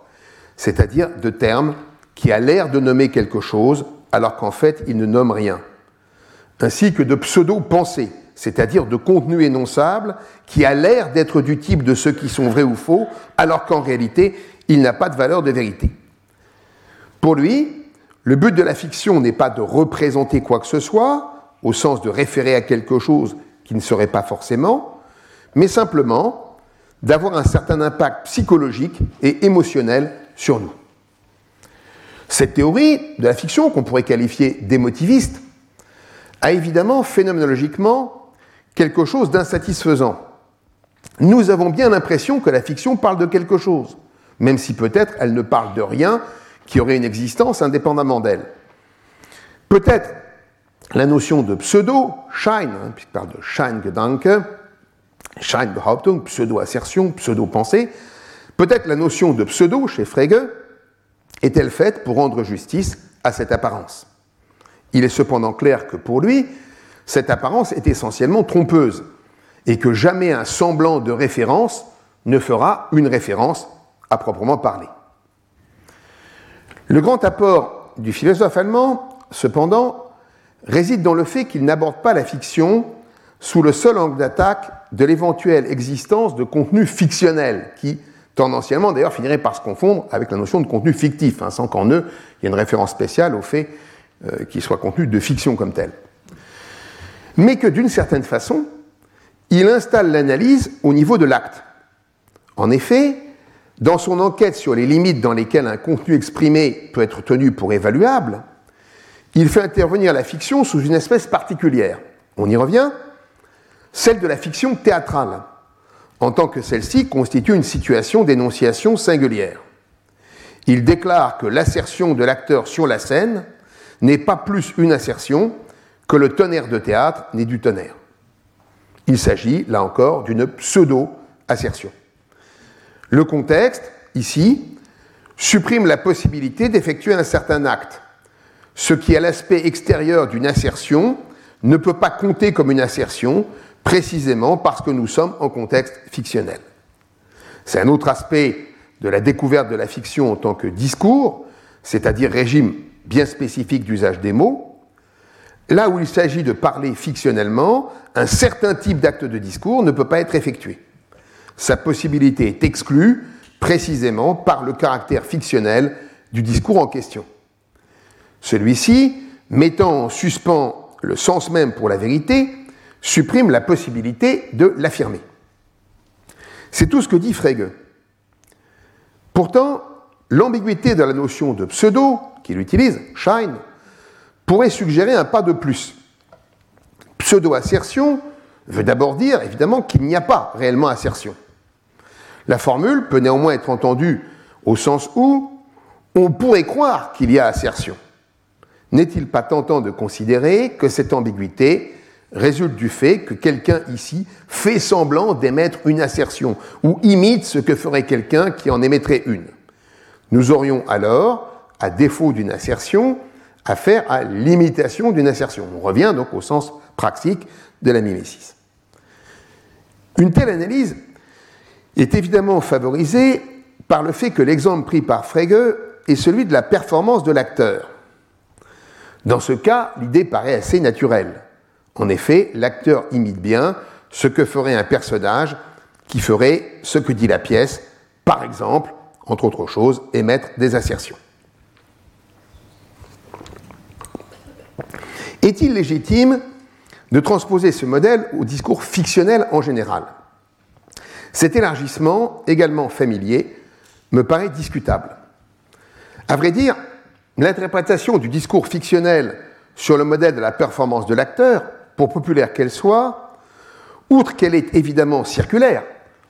c'est-à-dire de termes qui a l'air de nommer quelque chose, alors qu'en fait, il ne nomme rien, ainsi que de pseudo-pensée, c'est-à-dire de contenu énonçable qui a l'air d'être du type de ceux qui sont vrais ou faux, alors qu'en réalité, il n'a pas de valeur de vérité. Pour lui, le but de la fiction n'est pas de représenter quoi que ce soit, au sens de référer à quelque chose qui ne serait pas forcément, mais simplement d'avoir un certain impact psychologique et émotionnel sur nous. Cette théorie de la fiction, qu'on pourrait qualifier d'émotiviste, a évidemment phénoménologiquement quelque chose d'insatisfaisant. Nous avons bien l'impression que la fiction parle de quelque chose, même si peut-être elle ne parle de rien qui aurait une existence indépendamment d'elle. Peut-être la notion de pseudo, Schein, hein, puisqu'il parle de Scheingedanke, Scheinbehauptung, pseudo-assertion, pseudo-pensée, peut-être la notion de pseudo, chez Frege, est-elle faite pour rendre justice à cette apparence ? Il est cependant clair que pour lui, cette apparence est essentiellement trompeuse et que jamais un semblant de référence ne fera une référence à proprement parler. Le grand apport du philosophe allemand, cependant, réside dans le fait qu'il n'aborde pas la fiction sous le seul angle d'attaque de l'éventuelle existence de contenu fictionnel qui, tendanciellement d'ailleurs, finirait par se confondre avec la notion de contenu fictif, hein, sans qu'en eux, il y ait une référence spéciale au fait euh, qu'il soit contenu de fiction comme tel. Mais que d'une certaine façon, il installe l'analyse au niveau de l'acte. En effet, dans son enquête sur les limites dans lesquelles un contenu exprimé peut être tenu pour évaluable, il fait intervenir la fiction sous une espèce particulière. On y revient, celle de la fiction théâtrale, en tant que celle-ci constitue une situation d'énonciation singulière. Il déclare que l'assertion de l'acteur sur la scène n'est pas plus une assertion que le tonnerre de théâtre n'est du tonnerre. Il s'agit, là encore, d'une pseudo-assertion. Le contexte, ici, supprime la possibilité d'effectuer un certain acte, ce qui, à l'aspect extérieur d'une assertion, ne peut pas compter comme une assertion, précisément parce que nous sommes en contexte fictionnel. C'est un autre aspect de la découverte de la fiction en tant que discours, c'est-à-dire régime bien spécifique d'usage des mots. Là où il s'agit de parler fictionnellement, un certain type d'acte de discours ne peut pas être effectué. Sa possibilité est exclue précisément par le caractère fictionnel du discours en question. Celui-ci, mettant en suspens le sens même pour la vérité, supprime la possibilité de l'affirmer. C'est tout ce que dit Frege. Pourtant, l'ambiguïté de la notion de pseudo, qu'il utilise, Schein, pourrait suggérer un pas de plus. Pseudo-assertion veut d'abord dire, évidemment, qu'il n'y a pas réellement assertion. La formule peut néanmoins être entendue au sens où on pourrait croire qu'il y a assertion. N'est-il pas tentant de considérer que cette ambiguïté résulte du fait que quelqu'un ici fait semblant d'émettre une assertion ou imite ce que ferait quelqu'un qui en émettrait une. Nous aurions alors, à défaut d'une assertion, affaire à l'imitation d'une assertion. On revient donc au sens praxique de la mimésis. Une telle analyse est évidemment favorisée par le fait que l'exemple pris par Frege est celui de la performance de l'acteur. Dans ce cas, l'idée paraît assez naturelle. En effet, l'acteur imite bien ce que ferait un personnage qui ferait ce que dit la pièce, par exemple, entre autres choses, émettre des assertions. Est-il légitime de transposer ce modèle au discours fictionnel en général ? Cet élargissement, également familier, me paraît discutable. À vrai dire, l'interprétation du discours fictionnel sur le modèle de la performance de l'acteur, pour populaire qu'elle soit, outre qu'elle est évidemment circulaire,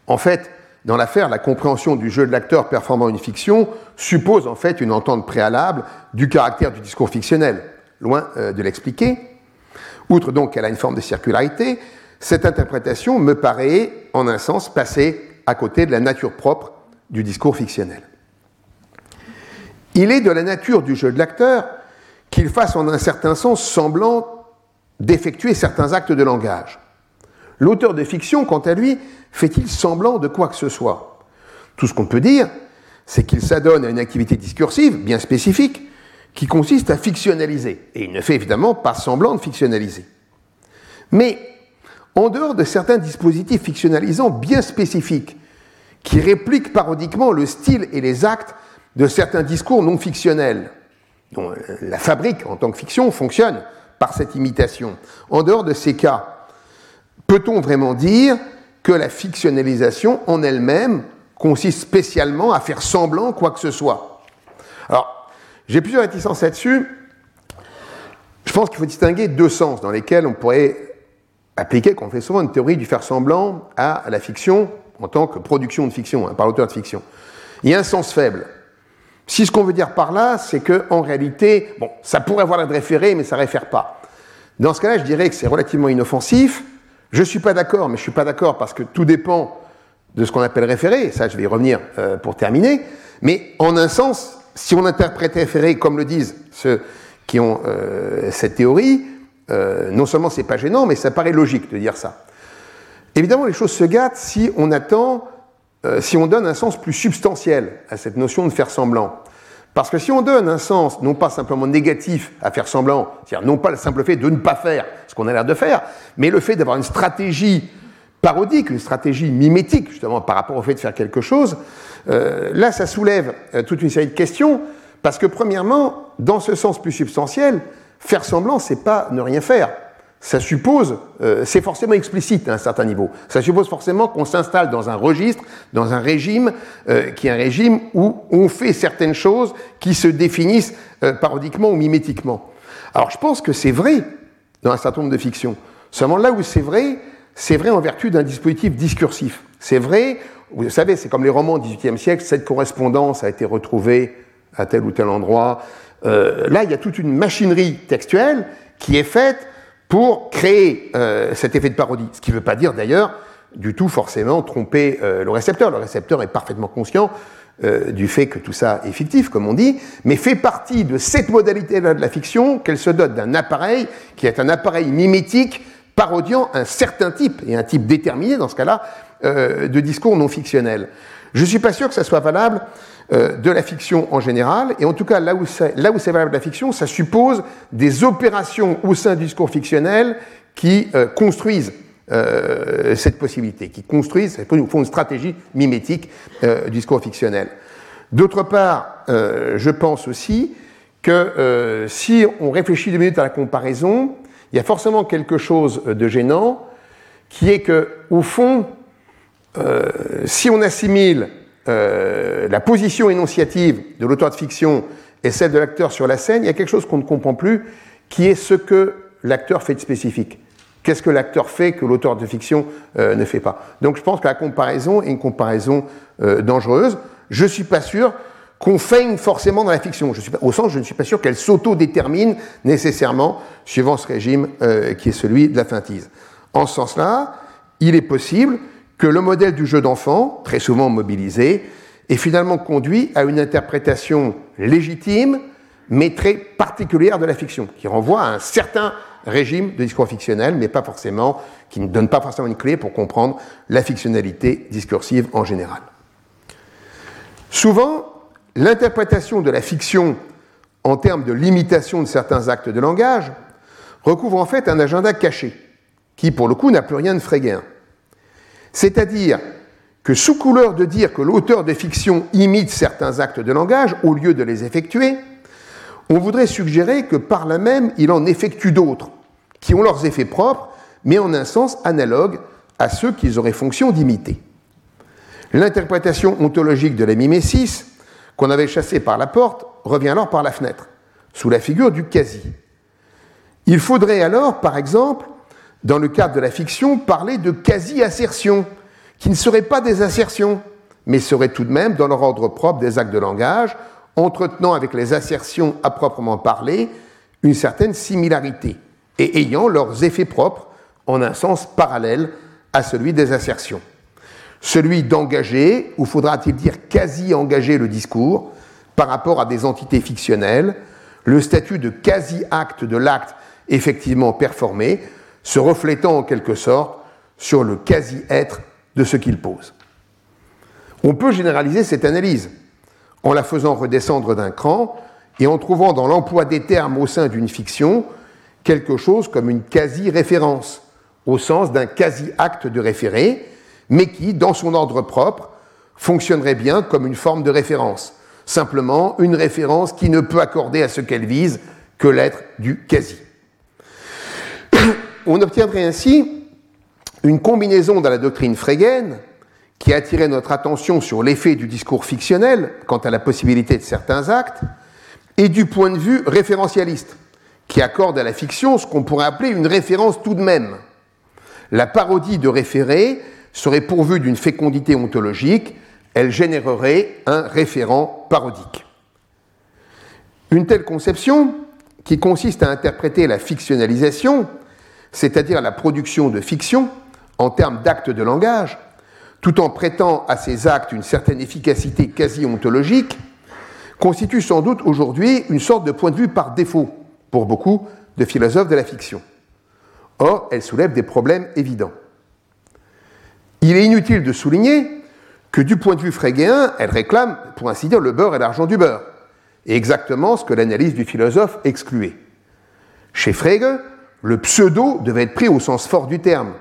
en fait, dans l'affaire, la compréhension du jeu de l'acteur performant une fiction suppose en fait une entente préalable du caractère du discours fictionnel, loin euh, de l'expliquer. Outre donc qu'elle a une forme de circularité, cette interprétation me paraît, en un sens, passer à côté de la nature propre du discours fictionnel. Il est de la nature du jeu de l'acteur qu'il fasse en un certain sens semblant d'effectuer certains actes de langage. L'auteur de fiction, quant à lui, fait-il semblant de quoi que ce soit ? Tout ce qu'on peut dire, c'est qu'il s'adonne à une activité discursive, bien spécifique, qui consiste à fictionnaliser. Et il ne fait évidemment pas semblant de fictionnaliser. Mais, en dehors de certains dispositifs fictionnalisants bien spécifiques, qui répliquent parodiquement le style et les actes de certains discours non fictionnels, dont la fabrique en tant que fiction fonctionne par cette imitation. En dehors de ces cas, peut-on vraiment dire que la fictionnalisation en elle-même consiste spécialement à faire semblant quoi que ce soit ? Alors, j'ai plusieurs réticences là-dessus. Je pense qu'il faut distinguer deux sens dans lesquels on pourrait appliquer, qu'on fait souvent, une théorie du faire semblant à la fiction en tant que production de fiction, hein, par l'auteur de fiction. Il y a un sens faible. Si ce qu'on veut dire par là, c'est que en réalité, bon, ça pourrait avoir l'air de référer, mais ça ne réfère pas. Dans ce cas-là, je dirais que c'est relativement inoffensif. Je ne suis pas d'accord, mais je ne suis pas d'accord parce que tout dépend de ce qu'on appelle référer, et ça je vais y revenir euh, pour terminer, mais en un sens, si on interprète référer comme le disent ceux qui ont euh, cette théorie, euh, non seulement c'est pas gênant, mais ça paraît logique de dire ça. Évidemment, les choses se gâtent si on attend Euh, si on donne un sens plus substantiel à cette notion de faire semblant. Parce que si on donne un sens, non pas simplement négatif à faire semblant, c'est-à-dire non pas le simple fait de ne pas faire ce qu'on a l'air de faire, mais le fait d'avoir une stratégie parodique, une stratégie mimétique, justement, par rapport au fait de faire quelque chose, euh, là, ça soulève euh, toute une série de questions, parce que premièrement, dans ce sens plus substantiel, faire semblant, c'est pas ne rien faire. Ça suppose, euh, c'est forcément explicite à un certain niveau, ça suppose forcément qu'on s'installe dans un registre, dans un régime, euh, qui est un régime où on fait certaines choses qui se définissent euh, parodiquement ou mimétiquement. Alors je pense que c'est vrai dans un certain nombre de fictions, seulement là où c'est vrai, c'est vrai en vertu d'un dispositif discursif. C'est vrai, vous savez, c'est comme les romans du dix-huitième siècle, cette correspondance a été retrouvée à tel ou tel endroit. Euh, là, il y a toute une machinerie textuelle qui est faite pour créer euh, cet effet de parodie. Ce qui ne veut pas dire, d'ailleurs, du tout forcément tromper euh, le récepteur. Le récepteur est parfaitement conscient euh, du fait que tout ça est fictif, comme on dit, mais fait partie de cette modalité-là de la fiction qu'elle se dote d'un appareil qui est un appareil mimétique parodiant un certain type, et un type déterminé dans ce cas-là, euh, de discours non fictionnel. Je ne suis pas sûr que ça soit valable euh, de la fiction en général, et en tout cas, là où c'est, là où c'est valable de la fiction, ça suppose des opérations au sein du discours fictionnel qui euh, construisent euh, cette possibilité, qui construisent, qui font une stratégie mimétique euh, du discours fictionnel. D'autre part, euh, je pense aussi que euh, si on réfléchit deux minutes à la comparaison, il y a forcément quelque chose de gênant, qui est que, au fond, Euh, si on assimile euh, la position énonciative de l'auteur de fiction et celle de l'acteur sur la scène, il y a quelque chose qu'on ne comprend plus, qui est ce que l'acteur fait de spécifique. Qu'est-ce que l'acteur fait que l'auteur de fiction euh, ne fait pas? Donc je pense que la comparaison est une comparaison euh, dangereuse. Je ne suis pas sûr qu'on feigne forcément dans la fiction. Je suis pas, au sens, je ne suis pas sûr qu'elle s'auto-détermine nécessairement suivant ce régime euh, qui est celui de la feintise. En ce sens-là, il est possible que le modèle du jeu d'enfant, très souvent mobilisé, est finalement conduit à une interprétation légitime, mais très particulière de la fiction, qui renvoie à un certain régime de discours fictionnel, mais pas forcément, qui ne donne pas forcément une clé pour comprendre la fictionnalité discursive en général. Souvent, l'interprétation de la fiction en termes de limitation de certains actes de langage recouvre en fait un agenda caché, qui pour le coup n'a plus rien de frégéen. C'est-à-dire que sous couleur de dire que l'auteur de fiction imite certains actes de langage au lieu de les effectuer, on voudrait suggérer que par là même, il en effectue d'autres, qui ont leurs effets propres, mais en un sens analogue à ceux qu'ils auraient fonction d'imiter. L'interprétation ontologique de la mimésis, qu'on avait chassée par la porte, revient alors par la fenêtre, sous la figure du quasi. Il faudrait alors, par exemple, dans le cadre de la fiction, parler de quasi-assertions, qui ne seraient pas des assertions, mais seraient tout de même dans leur ordre propre des actes de langage, entretenant avec les assertions à proprement parler une certaine similarité, et ayant leurs effets propres en un sens parallèle à celui des assertions. Celui d'engager, ou faudra-t-il dire quasi-engager le discours, par rapport à des entités fictionnelles, le statut de quasi-acte de l'acte effectivement performé, se reflétant en quelque sorte sur le quasi-être de ce qu'il pose. On peut généraliser cette analyse en la faisant redescendre d'un cran et en trouvant dans l'emploi des termes au sein d'une fiction quelque chose comme une quasi-référence, au sens d'un quasi-acte de référé, mais qui, dans son ordre propre, fonctionnerait bien comme une forme de référence, simplement une référence qui ne peut accorder à ce qu'elle vise que l'être du quasi. On obtiendrait ainsi une combinaison dans la doctrine frégéenne qui attirait notre attention sur l'effet du discours fictionnel quant à la possibilité de certains actes et du point de vue référentialiste qui accorde à la fiction ce qu'on pourrait appeler une référence tout de même. La parodie de référé serait pourvue d'une fécondité ontologique, elle générerait un référent parodique. Une telle conception, qui consiste à interpréter la fictionnalisation, c'est-à-dire la production de fiction, en termes d'actes de langage, tout en prêtant à ces actes une certaine efficacité quasi-ontologique, constitue sans doute aujourd'hui une sorte de point de vue par défaut, pour beaucoup de philosophes de la fiction. Or, elle soulève des problèmes évidents. Il est inutile de souligner que du point de vue frégéen, elle réclame, pour ainsi dire, le beurre et l'argent du beurre, et exactement ce que l'analyse du philosophe excluait. Chez Frege, le pseudo devait être pris au sens fort du terme.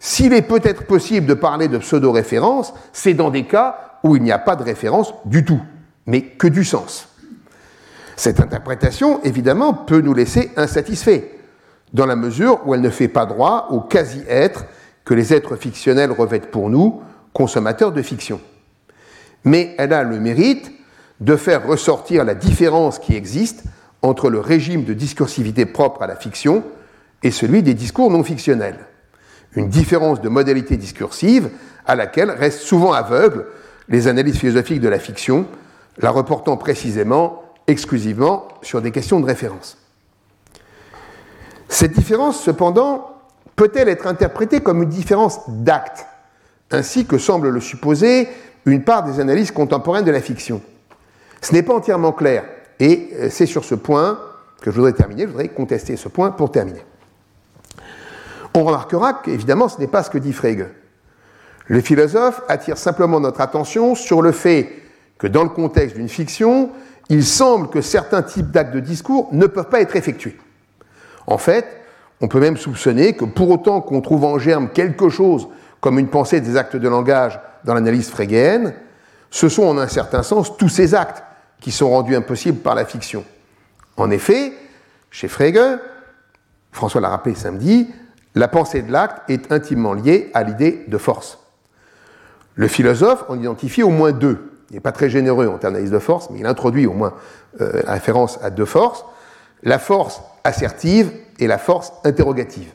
S'il est peut-être possible de parler de pseudo-référence, c'est dans des cas où il n'y a pas de référence du tout, mais que du sens. Cette interprétation, évidemment, peut nous laisser insatisfaits, dans la mesure où elle ne fait pas droit au quasi-être que les êtres fictionnels revêtent pour nous, consommateurs de fiction. Mais elle a le mérite de faire ressortir la différence qui existe entre le régime de discursivité propre à la fiction et celui des discours non fictionnels. Une différence de modalité discursive à laquelle restent souvent aveugles les analyses philosophiques de la fiction, la reportant précisément, exclusivement, sur des questions de référence. Cette différence, cependant, peut-elle être interprétée comme une différence d'acte, ainsi que semble le supposer une part des analyses contemporaines de la fiction. Ce n'est pas entièrement clair, et c'est sur ce point que je voudrais terminer, je voudrais contester ce point pour terminer. On remarquera qu'évidemment ce n'est pas ce que dit Frege. Le philosophe attire simplement notre attention sur le fait que dans le contexte d'une fiction, il semble que certains types d'actes de discours ne peuvent pas être effectués. En fait, on peut même soupçonner que pour autant qu'on trouve en germe quelque chose comme une pensée des actes de langage dans l'analyse frégéenne, ce sont en un certain sens tous ces actes qui sont rendus impossibles par la fiction. En effet, chez Frege, François l'a rappelé samedi, la pensée de l'acte est intimement liée à l'idée de force. Le philosophe en identifie au moins deux. Il n'est pas très généreux en termes d'analyse de force, mais il introduit au moins euh, la référence à deux forces, la force assertive et la force interrogative.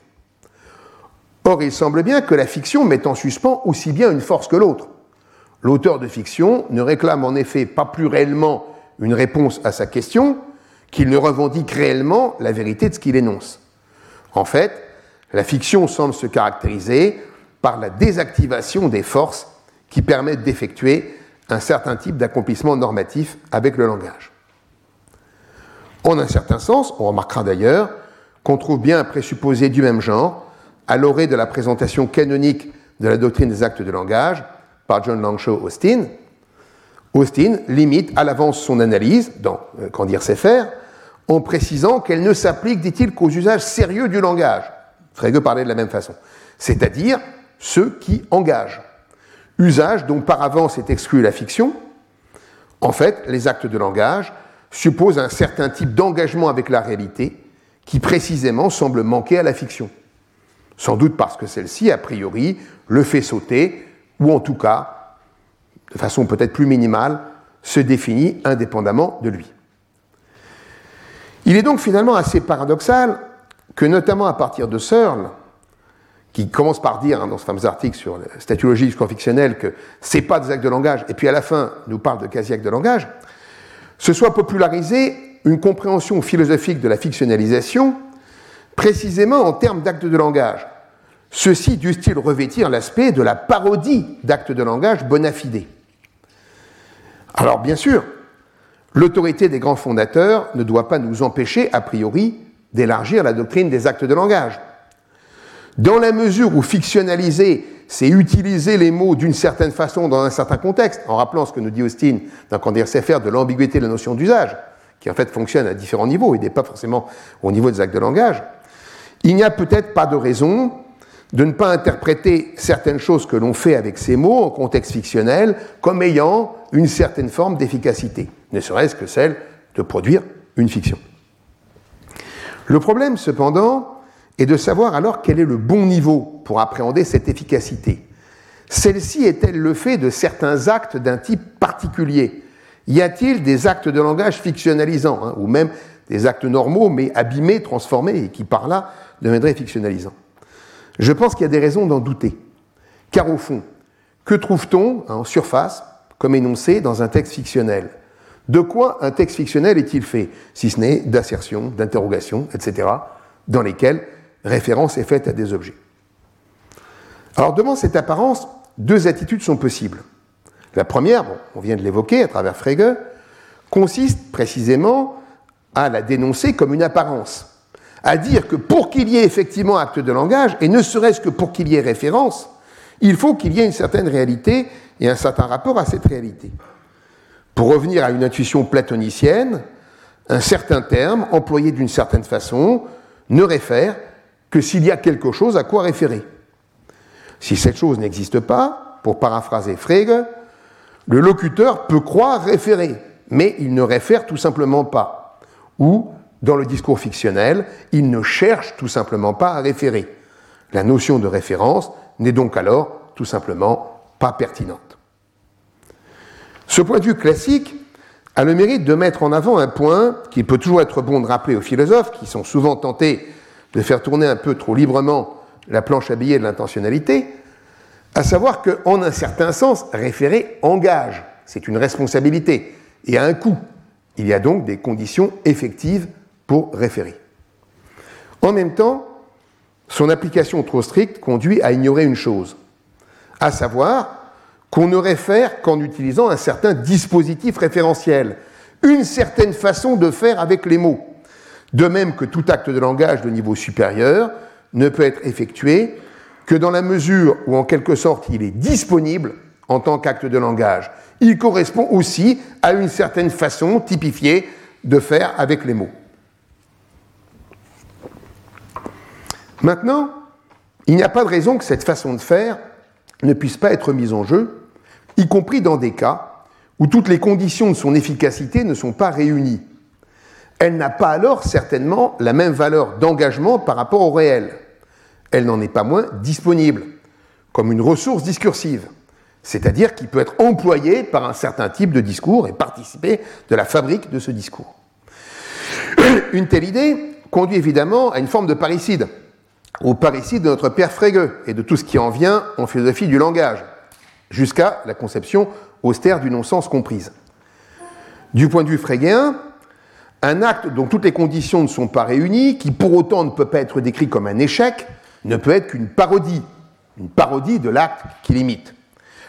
Or, il semble bien que la fiction mette en suspens aussi bien une force que l'autre. L'auteur de fiction ne réclame en effet pas plus réellement une réponse à sa question qu'il ne revendique réellement la vérité de ce qu'il énonce. En fait, la fiction semble se caractériser par la désactivation des forces qui permettent d'effectuer un certain type d'accomplissement normatif avec le langage. En un certain sens, on remarquera d'ailleurs qu'on trouve bien un présupposé du même genre à l'orée de la présentation canonique de la doctrine des actes de langage par John Langshaw Austin. Austin limite à l'avance son analyse dans euh, Quand dire c'est faire en précisant qu'elle ne s'applique, dit-il, qu'aux usages sérieux du langage. Frege parlait de la même façon, c'est-à-dire ceux qui engagent. Usage dont par avance est exclue la fiction. En fait, les actes de langage supposent un certain type d'engagement avec la réalité qui précisément semble manquer à la fiction. Sans doute parce que celle-ci, a priori, le fait sauter, ou en tout cas, de façon peut-être plus minimale, se définit indépendamment de lui. Il est donc finalement assez paradoxal que, notamment à partir de Searle, qui commence par dire, hein, dans ce fameux article sur la statologie du fictionnel, que c'est pas des actes de langage, et puis à la fin nous parle de quasi-actes de langage, se soit popularisée une compréhension philosophique de la fictionnalisation, précisément en termes d'actes de langage. Ceux-ci dussent-ils revêtir l'aspect de la parodie d'actes de langage bona fide. Alors bien sûr, l'autorité des grands fondateurs ne doit pas nous empêcher, a priori, d'élargir la doctrine des actes de langage. Dans la mesure où fictionnaliser, c'est utiliser les mots d'une certaine façon dans un certain contexte, en rappelant ce que nous dit Austin dans Quand dire c'est faire de l'ambiguïté de la notion d'usage, qui en fait fonctionne à différents niveaux et n'est pas forcément au niveau des actes de langage, il n'y a peut-être pas de raison de ne pas interpréter certaines choses que l'on fait avec ces mots en contexte fictionnel comme ayant une certaine forme d'efficacité, ne serait-ce que celle de produire une fiction. Le problème, cependant, et de savoir alors quel est le bon niveau pour appréhender cette efficacité. Celle-ci est-elle le fait de certains actes d'un type particulier? Y a-t-il des actes de langage fictionnalisants, hein, ou même des actes normaux, mais abîmés, transformés, et qui par là deviendraient fictionnalisants? Je pense qu'il y a des raisons d'en douter. Car au fond, que trouve-t-on hein, en surface, comme énoncé dans un texte fictionnel? De quoi un texte fictionnel est-il fait, si ce n'est d'assertions, d'interrogations, et cetera, dans lesquelles référence est faite à des objets. Alors, devant cette apparence, deux attitudes sont possibles. La première, bon, on vient de l'évoquer à travers Frege, consiste précisément à la dénoncer comme une apparence, à dire que pour qu'il y ait effectivement acte de langage, et ne serait-ce que pour qu'il y ait référence, il faut qu'il y ait une certaine réalité et un certain rapport à cette réalité. Pour revenir à une intuition platonicienne, un certain terme, employé d'une certaine façon, ne réfère que s'il y a quelque chose à quoi référer. Si cette chose n'existe pas, pour paraphraser Frege, le locuteur peut croire référer, mais il ne réfère tout simplement pas. Ou, dans le discours fictionnel, il ne cherche tout simplement pas à référer. La notion de référence n'est donc alors tout simplement pas pertinente. Ce point de vue classique a le mérite de mettre en avant un point qu'il peut toujours être bon de rappeler aux philosophes qui sont souvent tentés de faire tourner un peu trop librement la planche à billets de l'intentionnalité, à savoir qu'en un certain sens, référer engage. C'est une responsabilité et a un coût. Il y a donc des conditions effectives pour référer. En même temps, son application trop stricte conduit à ignorer une chose, à savoir qu'on ne réfère qu'en utilisant un certain dispositif référentiel, une certaine façon de faire avec les mots. De même que tout acte de langage de niveau supérieur ne peut être effectué que dans la mesure où, en quelque sorte, il est disponible en tant qu'acte de langage. Il correspond aussi à une certaine façon typifiée de faire avec les mots. Maintenant, il n'y a pas de raison que cette façon de faire ne puisse pas être mise en jeu, y compris dans des cas où toutes les conditions de son efficacité ne sont pas réunies. Elle n'a pas alors certainement la même valeur d'engagement par rapport au réel. Elle n'en est pas moins disponible, comme une ressource discursive, c'est-à-dire qui peut être employée par un certain type de discours et participer de la fabrique de ce discours. Une telle idée conduit évidemment à une forme de parricide, au parricide de notre père Frege et de tout ce qui en vient en philosophie du langage, jusqu'à la conception austère du non-sens comprise. Du point de vue frégéen, un acte dont toutes les conditions ne sont pas réunies, qui pour autant ne peut pas être décrit comme un échec, ne peut être qu'une parodie, une parodie de l'acte qu'il imite.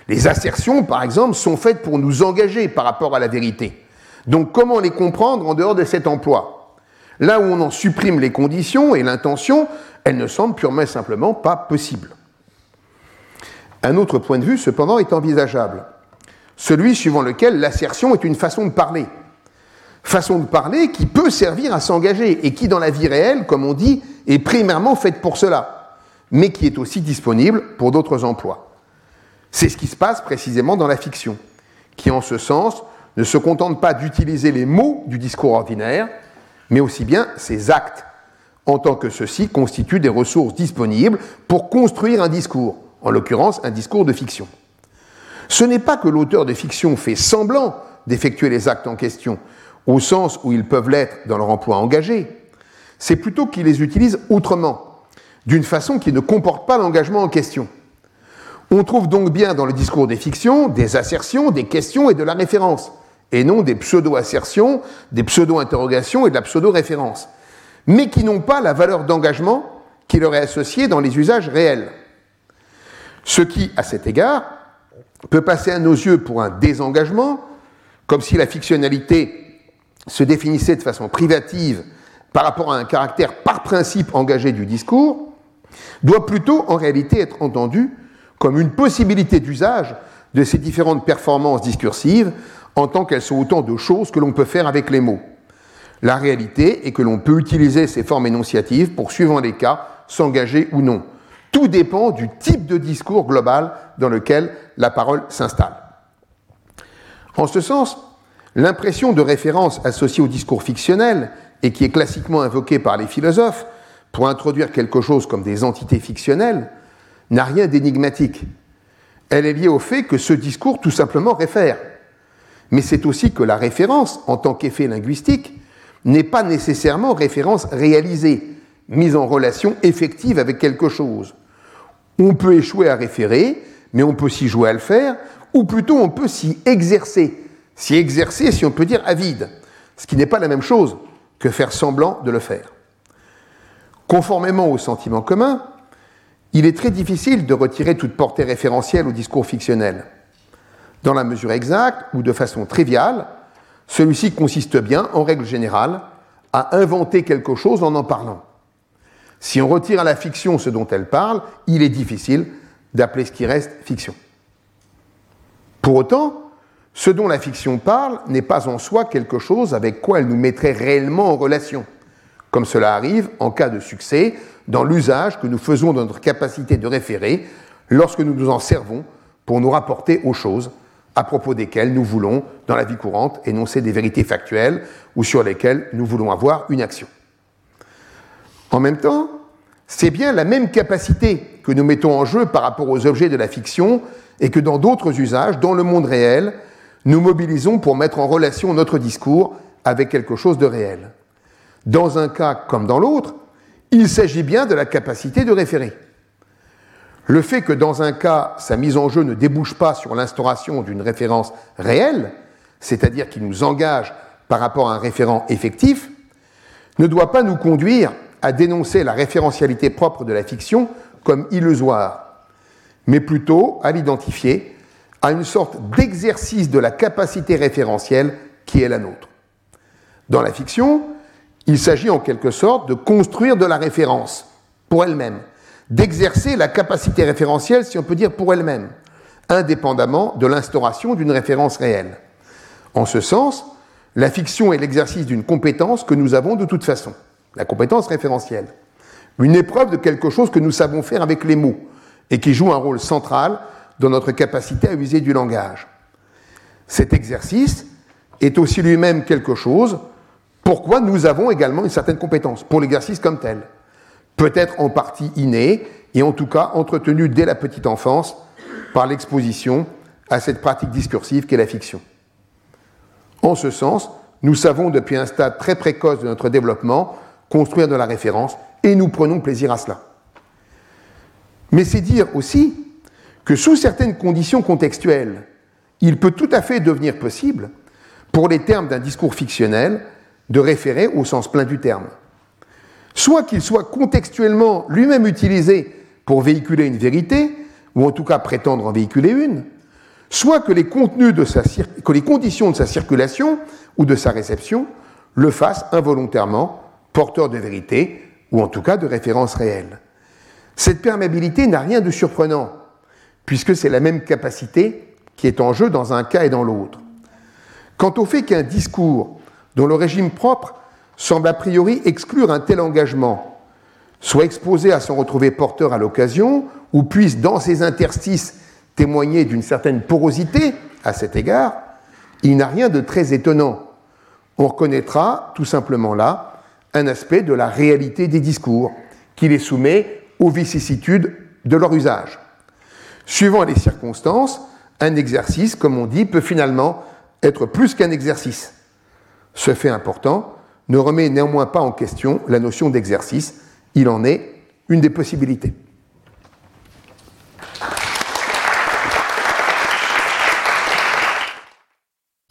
Les assertions, par exemple, sont faites pour nous engager par rapport à la vérité. Donc comment les comprendre en dehors de cet emploi ? Là où on en supprime les conditions et l'intention, elles ne semblent purement et simplement pas possibles. Un autre point de vue, cependant, est envisageable. Celui suivant lequel l'assertion est une façon de parler. Façon de parler qui peut servir à s'engager et qui, dans la vie réelle, comme on dit, est primairement faite pour cela, mais qui est aussi disponible pour d'autres emplois. C'est ce qui se passe précisément dans la fiction, qui, en ce sens, ne se contente pas d'utiliser les mots du discours ordinaire, mais aussi bien ses actes, en tant que ceux-ci constituent des ressources disponibles pour construire un discours, en l'occurrence un discours de fiction. Ce n'est pas que l'auteur de fiction fait semblant d'effectuer les actes en question, au sens où ils peuvent l'être dans leur emploi engagé, c'est plutôt qu'il les utilise autrement, d'une façon qui ne comporte pas l'engagement en question. On trouve donc bien dans le discours des fictions des assertions, des questions et de la référence, et non des pseudo-assertions, des pseudo-interrogations et de la pseudo-référence, mais qui n'ont pas la valeur d'engagement qui leur est associée dans les usages réels. Ce qui, à cet égard, peut passer à nos yeux pour un désengagement, comme si la fictionnalité se définissait de façon privative par rapport à un caractère par principe engagé du discours, doit plutôt en réalité être entendu comme une possibilité d'usage de ces différentes performances discursives en tant qu'elles sont autant de choses que l'on peut faire avec les mots. La réalité est que l'on peut utiliser ces formes énonciatives pour, suivant les cas, s'engager ou non. Tout dépend du type de discours global dans lequel la parole s'installe. En ce sens, l'impression de référence associée au discours fictionnel et qui est classiquement invoquée par les philosophes pour introduire quelque chose comme des entités fictionnelles n'a rien d'énigmatique. Elle est liée au fait que ce discours tout simplement réfère. Mais c'est aussi que la référence, en tant qu'effet linguistique, n'est pas nécessairement référence réalisée, mise en relation effective avec quelque chose. On peut échouer à référer, mais on peut s'y jouer à le faire, ou plutôt on peut s'y exercer. S'y exercer, si on peut dire, à vide, ce qui n'est pas la même chose que faire semblant de le faire. Conformément au sentiment commun, il est très difficile de retirer toute portée référentielle au discours fictionnel. Dans la mesure exacte, ou de façon triviale, celui-ci consiste bien, en règle générale, à inventer quelque chose en en parlant. Si on retire à la fiction ce dont elle parle, il est difficile d'appeler ce qui reste fiction. Pour autant, ce dont la fiction parle n'est pas en soi quelque chose avec quoi elle nous mettrait réellement en relation, comme cela arrive en cas de succès dans l'usage que nous faisons de notre capacité de référer lorsque nous nous en servons pour nous rapporter aux choses à propos desquelles nous voulons, dans la vie courante, énoncer des vérités factuelles ou sur lesquelles nous voulons avoir une action. En même temps, c'est bien la même capacité que nous mettons en jeu par rapport aux objets de la fiction et que dans d'autres usages, dans le monde réel, nous mobilisons pour mettre en relation notre discours avec quelque chose de réel. Dans un cas comme dans l'autre, il s'agit bien de la capacité de référer. Le fait que dans un cas, sa mise en jeu ne débouche pas sur l'instauration d'une référence réelle, c'est-à-dire qui nous engage par rapport à un référent effectif, ne doit pas nous conduire à dénoncer la référentialité propre de la fiction comme illusoire, mais plutôt à l'identifier à une sorte d'exercice de la capacité référentielle qui est la nôtre. Dans la fiction, il s'agit en quelque sorte de construire de la référence pour elle-même, d'exercer la capacité référentielle, si on peut dire, pour elle-même, indépendamment de l'instauration d'une référence réelle. En ce sens, la fiction est l'exercice d'une compétence que nous avons de toute façon, la compétence référentielle, une épreuve de quelque chose que nous savons faire avec les mots et qui joue un rôle central dans notre capacité à user du langage. Cet exercice est aussi lui-même quelque chose pourquoi nous avons également une certaine compétence, pour l'exercice comme tel, peut-être en partie innée et en tout cas entretenue dès la petite enfance par l'exposition à cette pratique discursive qu'est la fiction. En ce sens, nous savons depuis un stade très précoce de notre développement construire de la référence et nous prenons plaisir à cela. Mais c'est dire aussi que sous certaines conditions contextuelles, il peut tout à fait devenir possible, pour les termes d'un discours fictionnel, de référer au sens plein du terme. Soit qu'il soit contextuellement lui-même utilisé pour véhiculer une vérité, ou en tout cas prétendre en véhiculer une, soit que les, contenus de sa cir- que les conditions de sa circulation ou de sa réception le fassent involontairement porteur de vérité, ou en tout cas de référence réelle. Cette perméabilité n'a rien de surprenant, puisque c'est la même capacité qui est en jeu dans un cas et dans l'autre. Quant au fait qu'un discours, dont le régime propre semble a priori exclure un tel engagement, soit exposé à s'en retrouver porteur à l'occasion, ou puisse dans ses interstices témoigner d'une certaine porosité à cet égard, il n'a rien de très étonnant. On reconnaîtra tout simplement là un aspect de la réalité des discours, qui les soumet aux vicissitudes de leur usage. Suivant les circonstances, un exercice, comme on dit, peut finalement être plus qu'un exercice. Ce fait important ne remet néanmoins pas en question la notion d'exercice. Il en est une des possibilités.